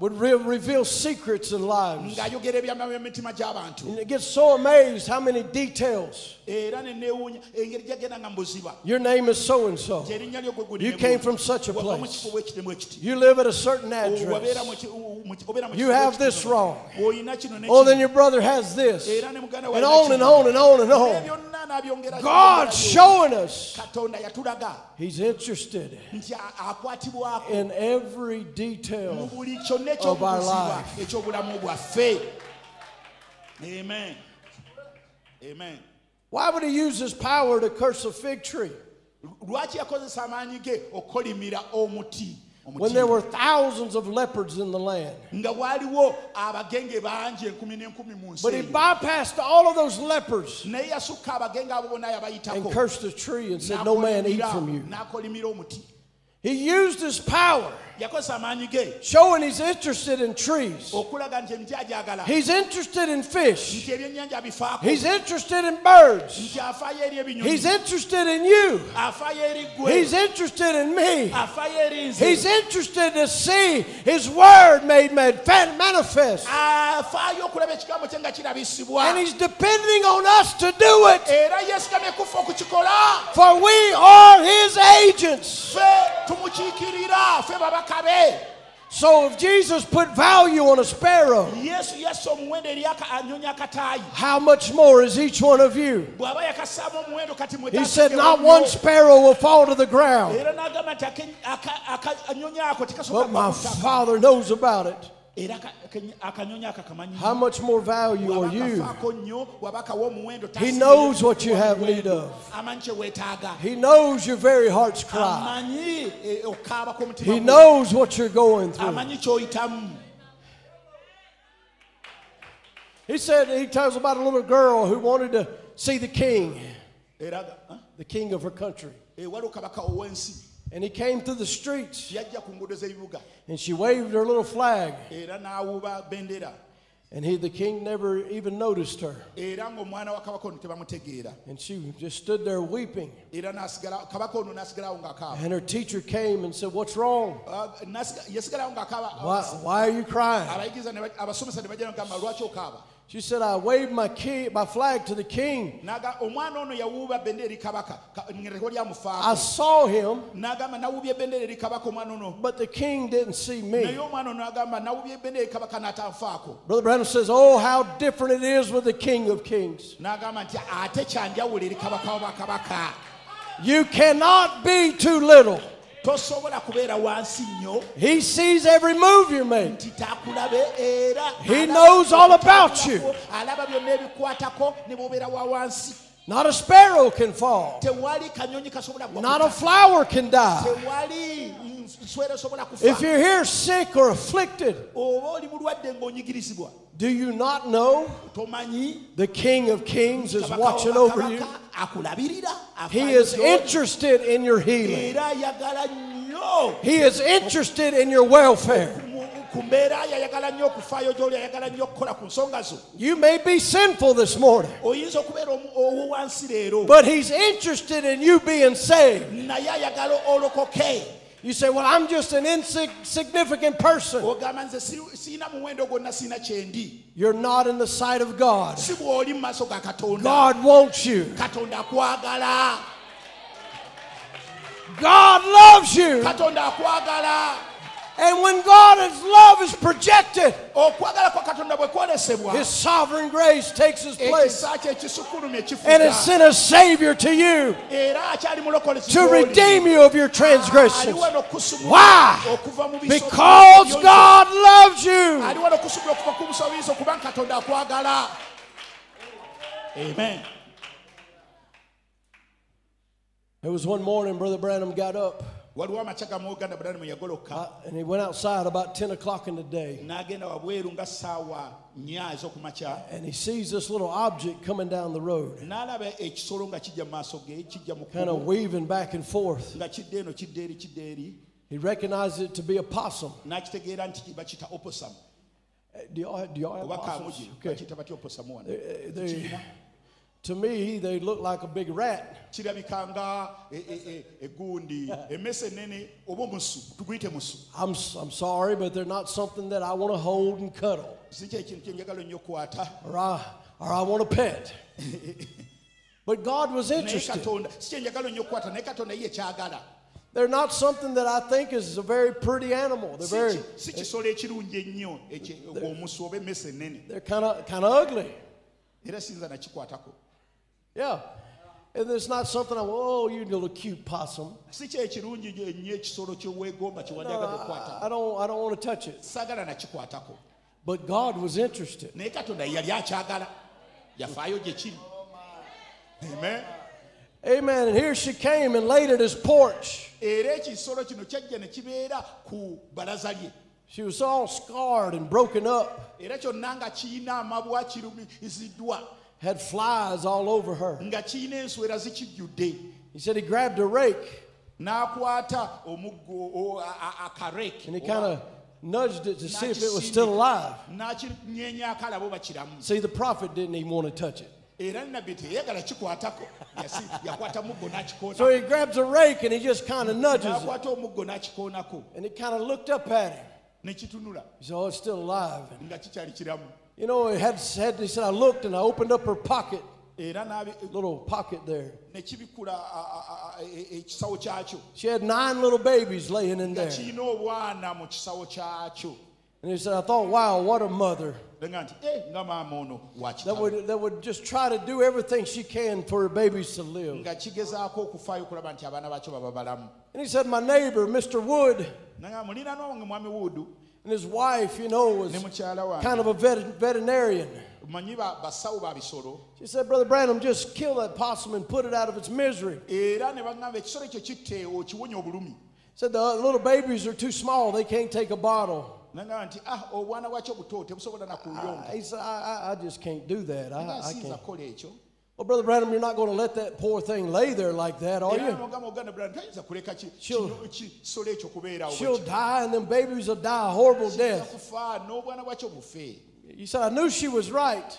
would reveal secrets in lives. And it gets so amazed how many details. Your name is so and so. You came from such a place. You live at a certain address. You have this wrong. Oh, then your brother has this. And only on and on and on. God showing us He's interested in every detail of our life. Amen. Amen. Why would He use His power to curse a fig tree when there were thousands of leopards in the land? But He bypassed all of those leopards and cursed the tree and said, no man eat from you. He used his power, showing he's interested in trees. He's interested in fish. He's interested in birds. He's interested in you. He's interested in me. He's interested to see his word made manifest. And he's depending on us to do it. For we are his agents. So if Jesus put value on a sparrow, how much more is each one of you? He said not one sparrow will fall to the ground, but my Father knows about it. How much more value are you? He knows what you have need of. He knows your very heart's cry. He knows what you're going through. He said, he tells about a little girl who wanted to see the king of her country. And he came through the streets, and she waved her little flag, and the king never even noticed her. And she just stood there weeping. And her teacher came and said, "What's wrong? Why are you crying?" She said, "I waved my flag to the king. I saw him, but the king didn't see me." Brother Branham says, "Oh, how different it is with the King of Kings." You cannot be too little. He sees every move you make. He knows all about you. Not a sparrow can fall. Not a flower can die. If you're here sick or afflicted, do you not know the King of Kings is watching over you? He is interested in your healing. He is interested in your welfare. You may be sinful this morning, but he's interested in you being saved. You say, "Well, I'm just an insignificant person." You're not in the sight of God. God wants you. God loves you. And when God's love is projected, his sovereign grace takes its place, and it sent a Savior to you to redeem you of your transgressions. Why? Because God loves you. Amen. There was one morning Brother Branham got up, and he went outside about 10 o'clock in the day, and he sees this little object coming down the road, kind of weaving back and forth. He recognized it to be a possum. Do y'all have possums? Okay. To me, they look like a big rat. I'm sorry, but they're not something that I want to hold and cuddle, or I want to pet. But God was interested. They're not something that I think is a very pretty animal. They're kind of ugly. Yeah. And it's not something oh, you little cute possum. I don't want to touch it. But God was interested. Amen. Amen. And here she came and laid at his porch. She was all scarred and broken up. Had flies all over her. He said he grabbed a rake. And he kind of nudged it to see if it was still alive. See, the prophet didn't even want to touch it. So he grabs a rake and he just kind of nudges it. And he kind of looked up at him. He said, oh, it's still alive. And, you know, he said, I looked and I opened up her pocket, little pocket there. She had 9 little babies laying in there. And he said, I thought, wow, what a mother. That would just try to do everything she can for her babies to live. And he said, my neighbor, Mr. Wood, and his wife, you know, was kind of a veterinarian. She said, Brother Branham, just kill that possum and put it out of its misery. Said the little babies are too small, they can't take a bottle. He said, I just can't do that. I can't. Well, Brother Branham, you're not going to let that poor thing lay there like that, are you? She'll die, and them babies will die a horrible death. You said, I knew she was right,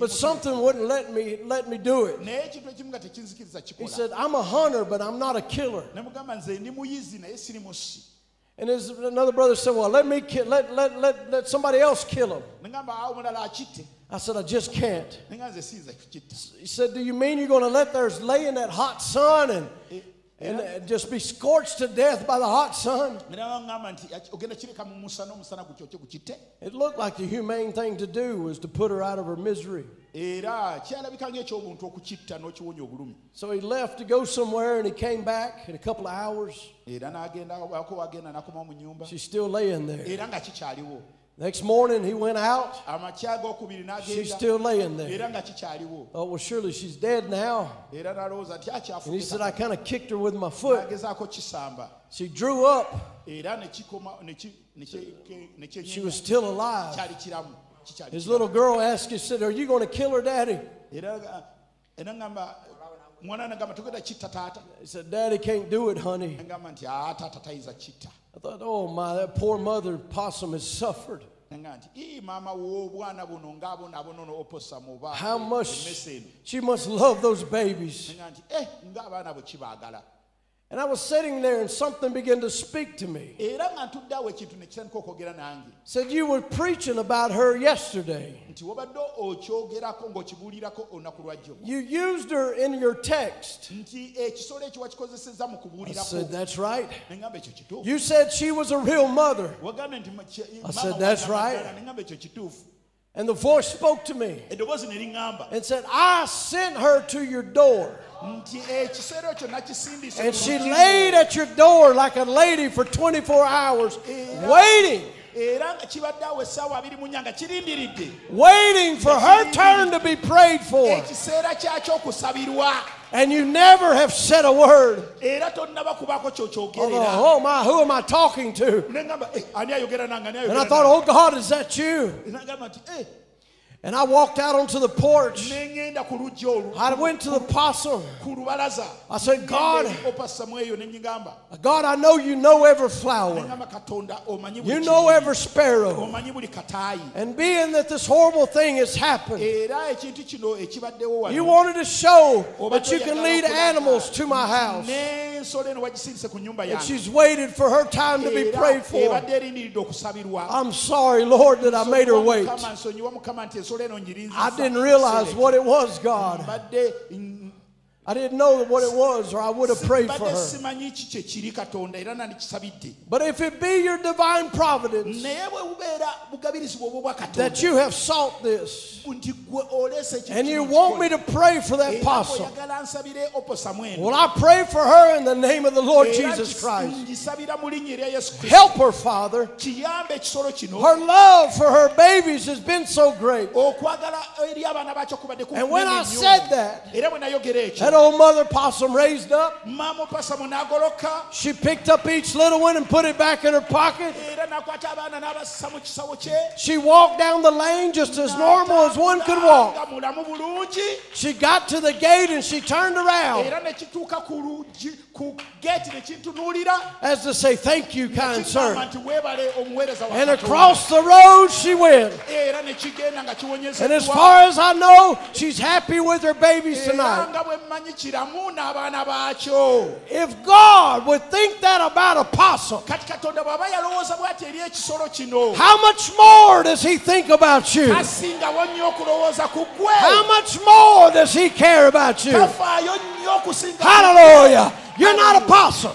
but something wouldn't let me do it. He said, I'm a hunter, but I'm not a killer. And there's another brother said, well, let somebody else kill him. I said, I just can't. He said, do you mean you're going to let theirs lay in that hot sun and just be scorched to death by the hot sun? It looked like the humane thing to do was to put her out of her misery. So he left to go somewhere, and he came back in a couple of hours. She still lay in there. Next morning, he went out. She's still laying there. Oh, well, surely she's dead now. And he said, I kind of kicked her with my foot. She drew up. She was still alive. His little girl asked him, said, are you going to kill her, Daddy? He said, Daddy can't do it, honey. I thought, oh my, that poor mother possum has suffered. How much she must love those babies. And I was sitting there and something began to speak to me. Said, you were preaching about her yesterday. You used her in your text. I said, that's right. You said she was a real mother. I said, that's right. And the voice spoke to me and said, I sent her to your door. And she laid at your door like a lady for 24 hours, waiting for her turn to be prayed for. And you never have said a word. Oh my, who am I talking to? And I thought, oh God, is that you? And I walked out onto the porch. I went to the possum. I said, God, I know you know every flower. You know every sparrow. And being that this horrible thing has happened, you wanted to show that you can lead animals to my house. And she's waited for her time to be prayed for. I'm sorry, Lord, that I made her wait. I didn't realize what it was, God. I didn't know what it was, or I would have prayed for her. But if it be your divine providence that you have sought this, and you want me to pray for that possum, well, I pray for her in the name of the Lord Jesus Christ. Help her, Father. Her love for her babies has been so great. And when I said that old mother possum raised up. She picked up each little one and put it back in her pocket. She walked down the lane just as normal as one could walk. She got to the gate and she turned around. As to say, thank you, kind sir. And across the road she went. And as far as I know, she's happy with her babies tonight. If God would think that about Apostle, how much more does he think about you? How much more does he care about you? Hallelujah. You're not a possum.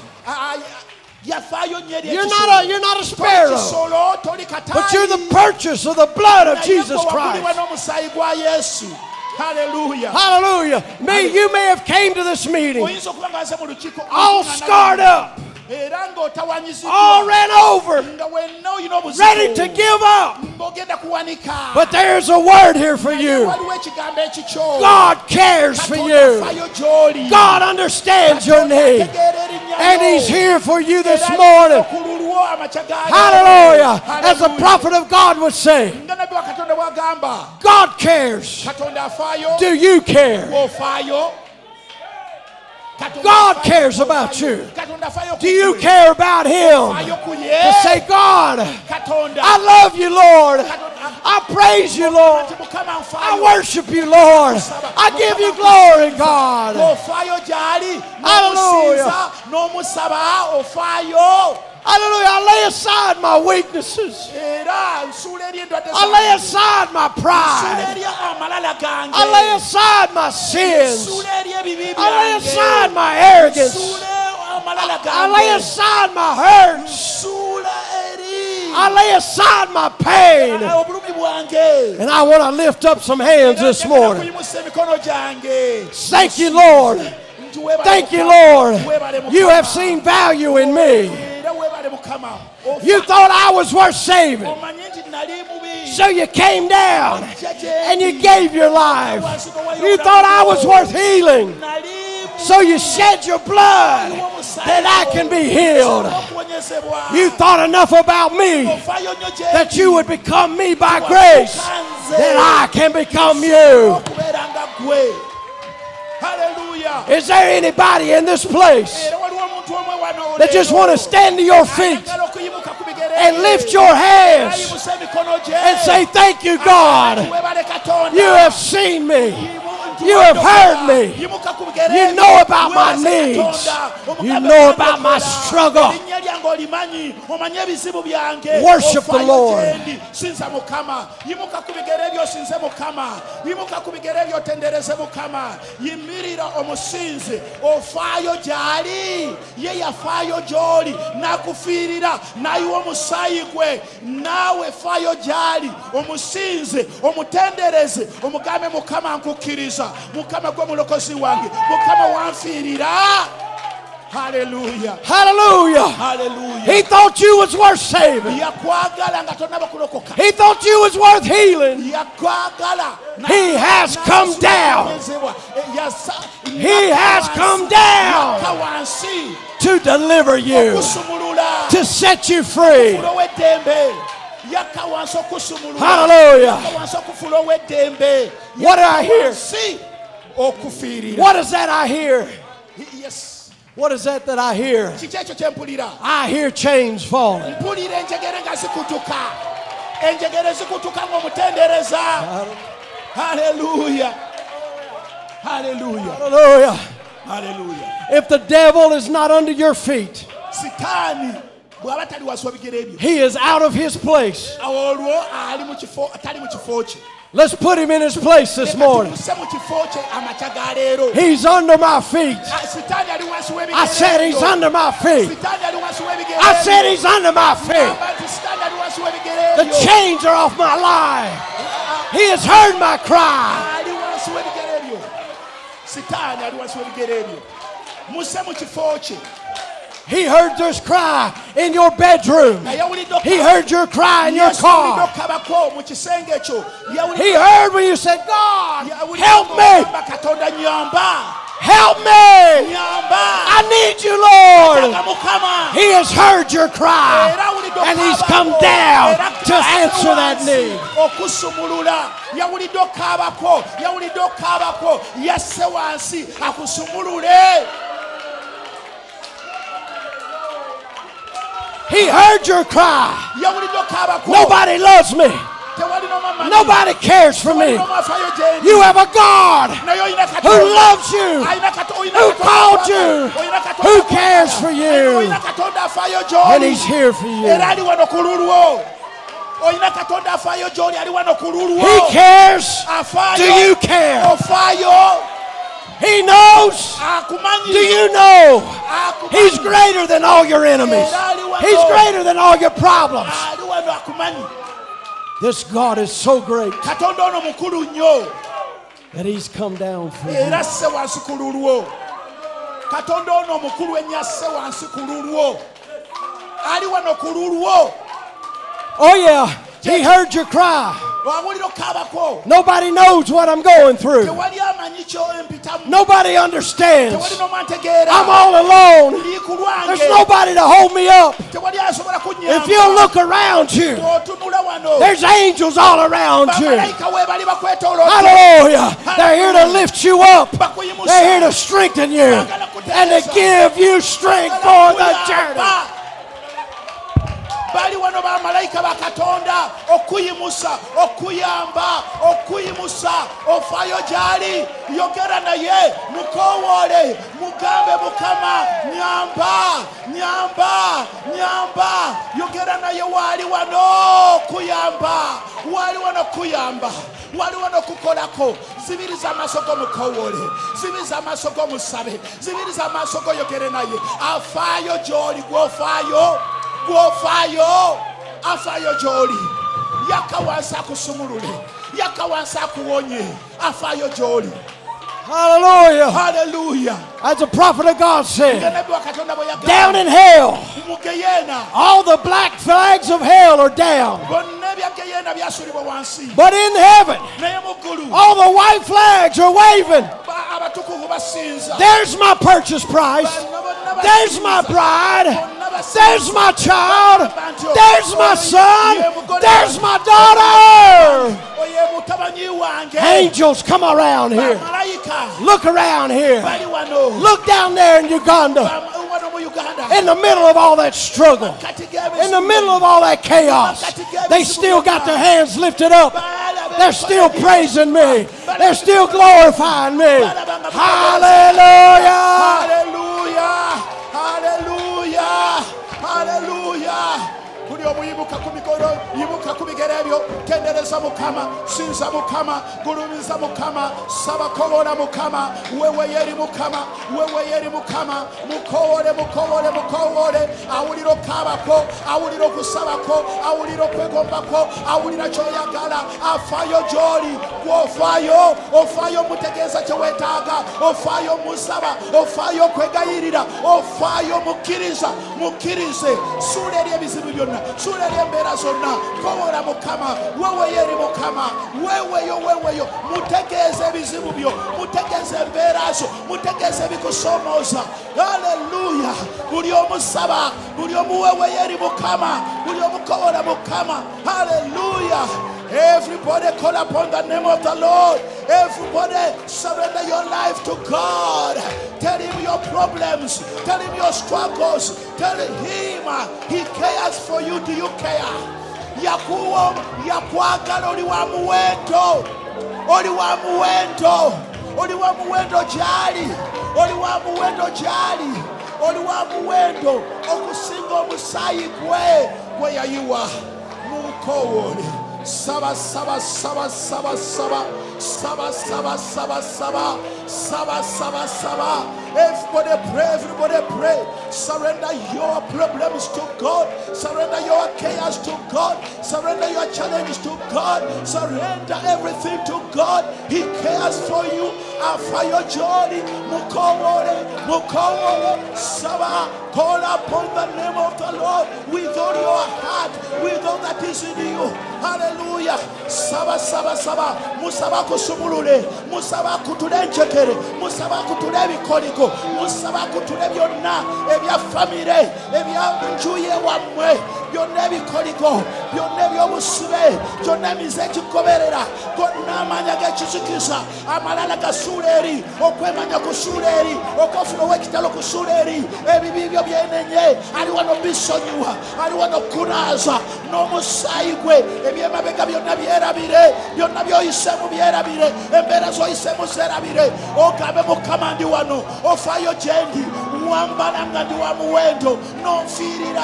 You're not a sparrow. But you're the purchase of the blood of Jesus Christ. Hallelujah. Hallelujah. You may have came to this meeting all scarred up, all ran over, ready to give up. But there's a word here for you. God cares for you. God understands your need. And he's here for you this morning. Hallelujah. As the prophet of God would say, God cares. Do you care? God cares about you. Do you care about him? To say, God, I love you, Lord. I praise you, Lord. I worship you, Lord. I give you glory, God. Hallelujah. Hallelujah. I lay aside my weaknesses. I lay aside my pride. I lay aside my sins. I lay aside my arrogance. I lay aside my hurts. I lay aside my pain. And I want to lift up some hands this morning. Thank you, Lord. Thank you, Lord. You have seen value in me. You thought I was worth saving, so you came down and you gave your life. You thought I was worth healing, so you shed your blood that I can be healed. You thought enough about me that you would become me by grace, that I can become you. Hallelujah. Is there anybody in this place that just want to stand to your feet and lift your hands and say, thank you, God. You have seen me. You have heard me. You know about my needs. You know about my struggle. Worship the Lord. Hallelujah. Hallelujah. Hallelujah. He thought you was worth saving. He thought you was worth healing. He has come down. He has come down to deliver you, to set you free. Hallelujah. What do I hear? What is that I hear? Yes. What is that I hear? I hear chains falling. Hallelujah. Hallelujah. Hallelujah. Hallelujah. If the devil is not under your feet, he is out of his place. Let's put him in his place this morning. He's under my feet. I said he's under my feet. I said he's under my feet. The chains are off my life. He has heard my cry. He heard this cry in your bedroom. He heard your cry in your car. He heard when you said, God, help me. Help me. I need you, Lord. He has heard your cry, and he's come down to answer that need. He heard your cry. Nobody loves me. Nobody cares for me. You have a God who loves you, who called you, who cares for you, and he's here for you. He cares. Do you care? He knows. Do you know? He's greater than all your enemies. He's greater than all your problems. This God is so great that he's come down for you. Oh yeah, he heard your cry. Nobody knows what I'm going through. Nobody understands. I'm all alone. There's nobody to hold me up. If you look around you, there's angels all around you. Hallelujah. They're here to lift you up. They're here to strengthen you and to give you strength for the journey. Go fire, afire jolly. Yakawansaku sumurule, yakawansaku wonye, afire jolly. Hallelujah. Hallelujah. As the prophet of God said, down in hell, all the black flags of hell are down. But in heaven, all the white flags are waving. There's my purchase price. There's my bride. There's my child. There's my son. There's my daughter. Angels, come around here. Look around here. Look down there in Uganda, in the middle of all that struggle, in the middle of all that chaos. They still got their hands lifted up. They're still praising me. They're still glorifying me. Hallelujah. Hallelujah. Hallelujah. Hallelujah. Everybody call upon the name of the Lord. Everybody surrender your life to God. Tell him your problems. Tell him your struggles. Tell him he cares for you. Do you care? Yakuom, yakuaga, oli wa muendo jali, oli wa muendo, okusingo musayi kwe, where you are, mukowori. Saba saba saba saba saba saba saba saba saba saba saba saba Everybody pray, everybody pray. Surrender your problems to God. Surrender your chaos to God. Surrender your challenge to God. Surrender everything to God. He cares for you. After your journey, call upon the name of the Lord with all your heart, with all that is in you. Hallelujah. Saba, Saba, Saba. Musaba kusumulule. Musaba kutule nchekere. Musaba kutule mikoniko. Musaba kutule byonna. Ebya famire. Ebya njuye wamwe. Byonna mikoniko. Byonna byomusube. Byonna mizekikoberera. Byonna manya gechizikisa. Amalala kasuleri. Okwemanya kusuleri. Okofuna wekitalo kusuleri. Ebibibyo byenenye. Aliwano bisonyuwa. Aliwano kuraza. No musaigwe. Ebyema beka byonna byerabire. Byonna byoyi semu bierabire embera zo isemu serabire okabe mukamandi wano ofayo jendi mwambala ngandi wa muwendo nonfirira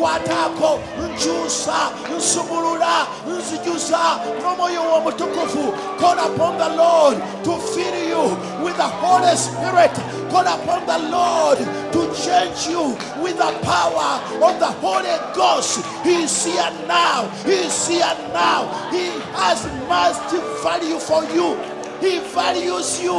kwatako njusa nsumulula nzijusa nomoyo wa mutukufu. Call upon the Lord to fill you with the Holy Spirit. Call upon the Lord to change you with the power of the Holy Ghost. He is here now. He is here now. He has much value for you. He values you.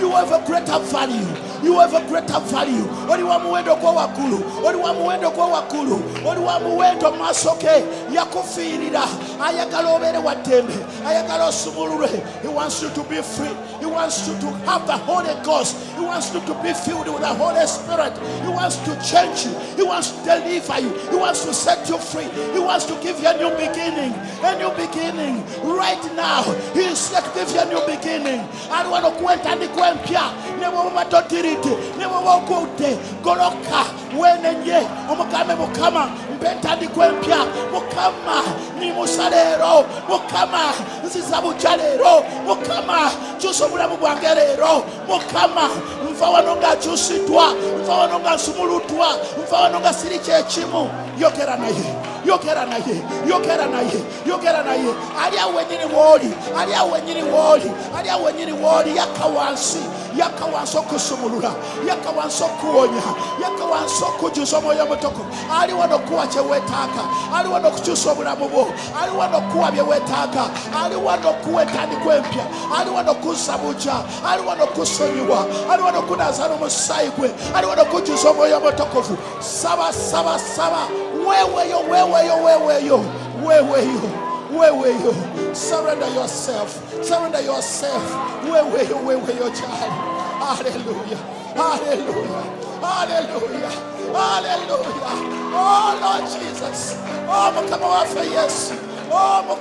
You have a greater value. You have a greater value. Oliwa muwendo kwa wakulu. Oliwa muwendo kwa wakulu. Oliwa muwendo masoke. Yakufirira. Ayagalo obere watembe. Ayagalo sumulure. He wants you to be free. He wants you to have the Holy Ghost. He wants you to be filled with the Holy Spirit. He wants to change you. He wants to deliver you. He wants to set you free. He wants to give you a new beginning. A new beginning. Right now. He is set to give you a new beginning. I want to quit and quit. Never walk out there, Goloka, when and ye, Omokame Mokama, Bentadi Quempia, Mokama, Nimusadero, Mokama, Zizabuchadero, Mokama, Josomura Wangerero, Mokama, Mfawanonga Jositua, Mfawanonga Sumulutua, Mfawanonga Siriche Chimu, Yokeranaye. Yokeranaye. Alia wenyini wodi, alia wenyini wodi, alia wenyini wodi, yakawansi, yakawanso kusumulula, yakawanso kuonya, yakawanso kujusomo ya motoko, aliwano kuwa chewetaka, aliwano kuchusomu na mubo, aliwano kuwa biewetaka, aliwano kuwetani kwempia, aliwano kusamuja, aliwano kusonyiwa, aliwano kunazano musaigwe, aliwano kujusomo ya motokofu. Saba, saba, saba, where were you? Surrender yourself. Where were you, child? Hallelujah. Oh Lord Jesus. Oh,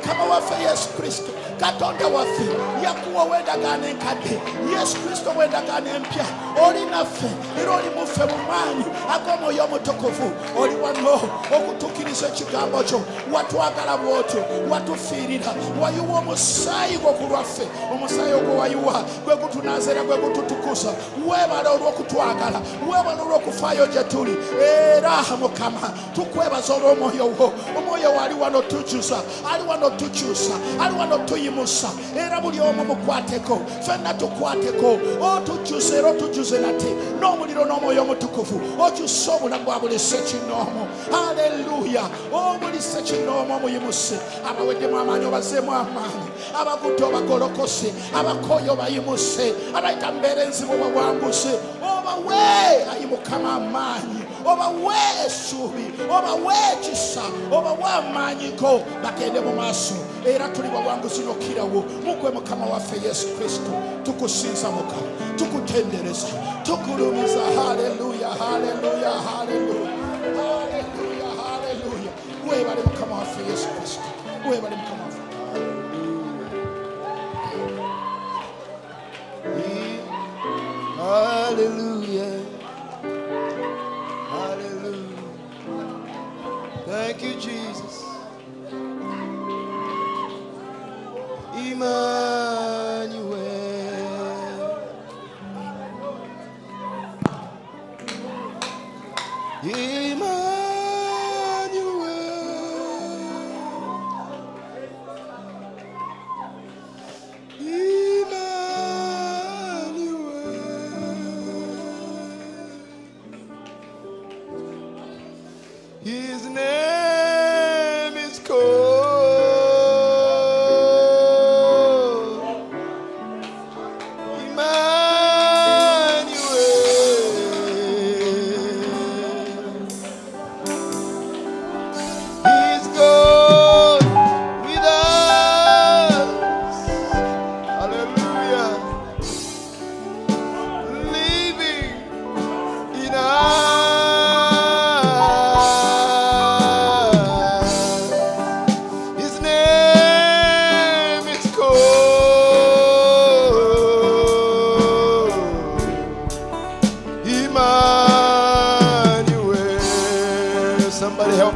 come over for yes, Christ. Katonda wafi yakuwa wenda gane nkade Yesu Kristo wenda gane mpya oli nafe iroli mufe mumani akomo yomu tokofu oli wano okutukiriso chigambo cho watu wakala wote watu firida wayuwa musayi wakurwafe umusayi wakuwayuwa kwe kutunazera kwe kututukusa wema lorwa kutuakala wema lorwa kufayo jetuli eraha mukama tukweba zoro umoyo uho umoyo waliwano tuchusa aliwano tuchusa Musa, erabuli omu mukwateko, fenna tukwateko, otujuzero tujuzelate, n'omuliro n'omwoyo omutukufu, okyusa obulamu bwa buli sekinomu. Hallelujah. Buli sekinomu omuyimuse, abaweddemu amaanyi obazeemu amaanyi, abakutte obakolokose, abakoye obayimuse, abayita mbeera enzibu obawanguse, obawe ayimukama amaanyi, obawe essuubi, obawe ekisa, obawe amaanyi go, bagende mu maaso. Era tuli wawanguzi nokirawo mukwe mukama waffe Yesu Kristo tukusinza mukama tukutendereza tukulumiza. Hallelujah. Wewe bali mukama waffe Yesu Kristo, wewe bali mukama waffe. Hallelujah. Thank you Jesus. Emmanuel. His name is called Emmanuel. He's God with us. Hallelujah. Living in us.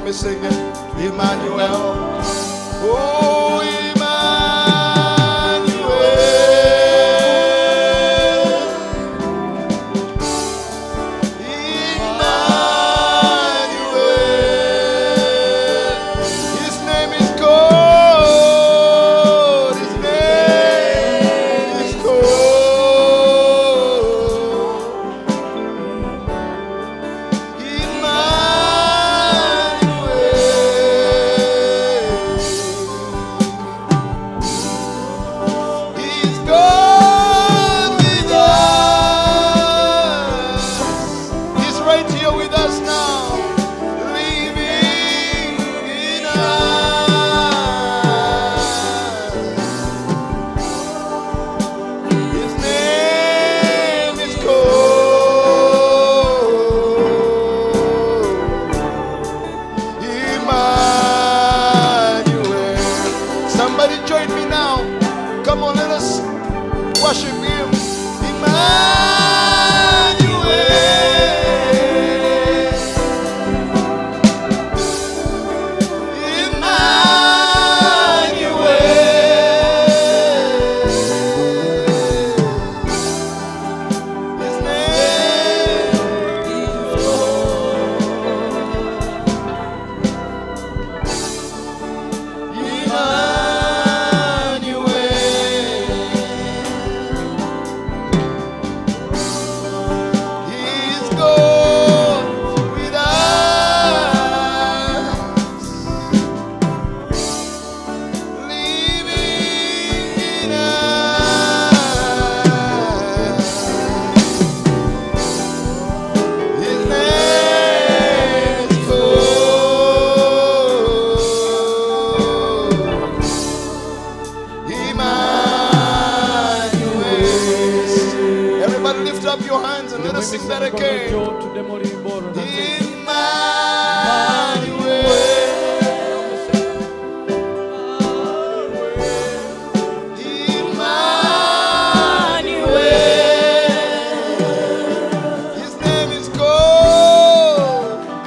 Singing Emmanuel. Oh, Emmanuel, Emmanuel. His name is God.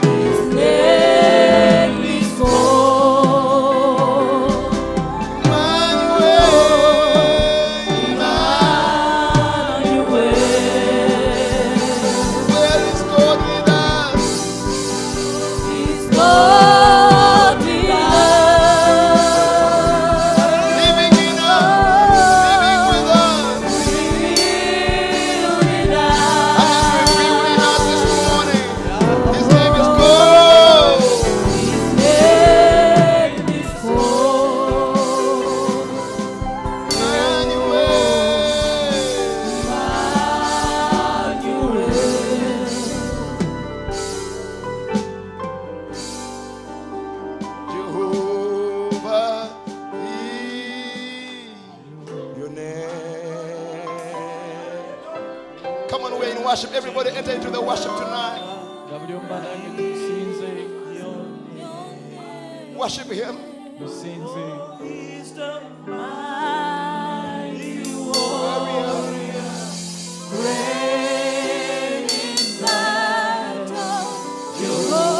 His name is God. Emmanuel. Jehovah,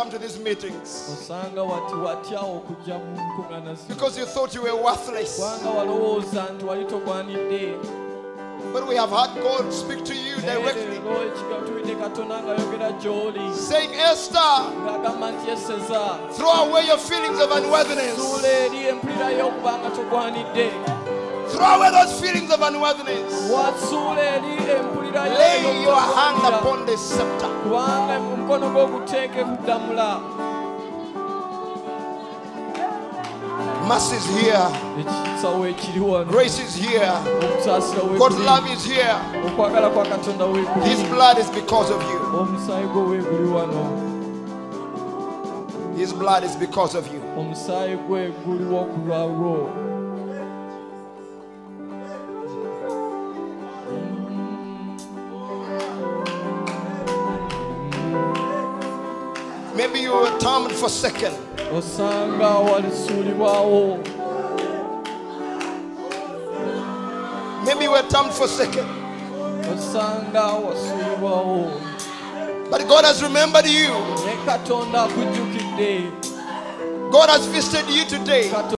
come to these meetings because you thought you were worthless. But we have had God speak to you directly, saying, Esther, throw away your feelings of unworthiness. Throw away those feelings of unworthiness. Lay your hand upon the scepter. Mercy is here. Grace is here. God's love is here. His blood is because of you. His blood is because of you. Maybe you were termed forsaken. Maybe you were termed forsaken. But God has remembered you. God has visited you today.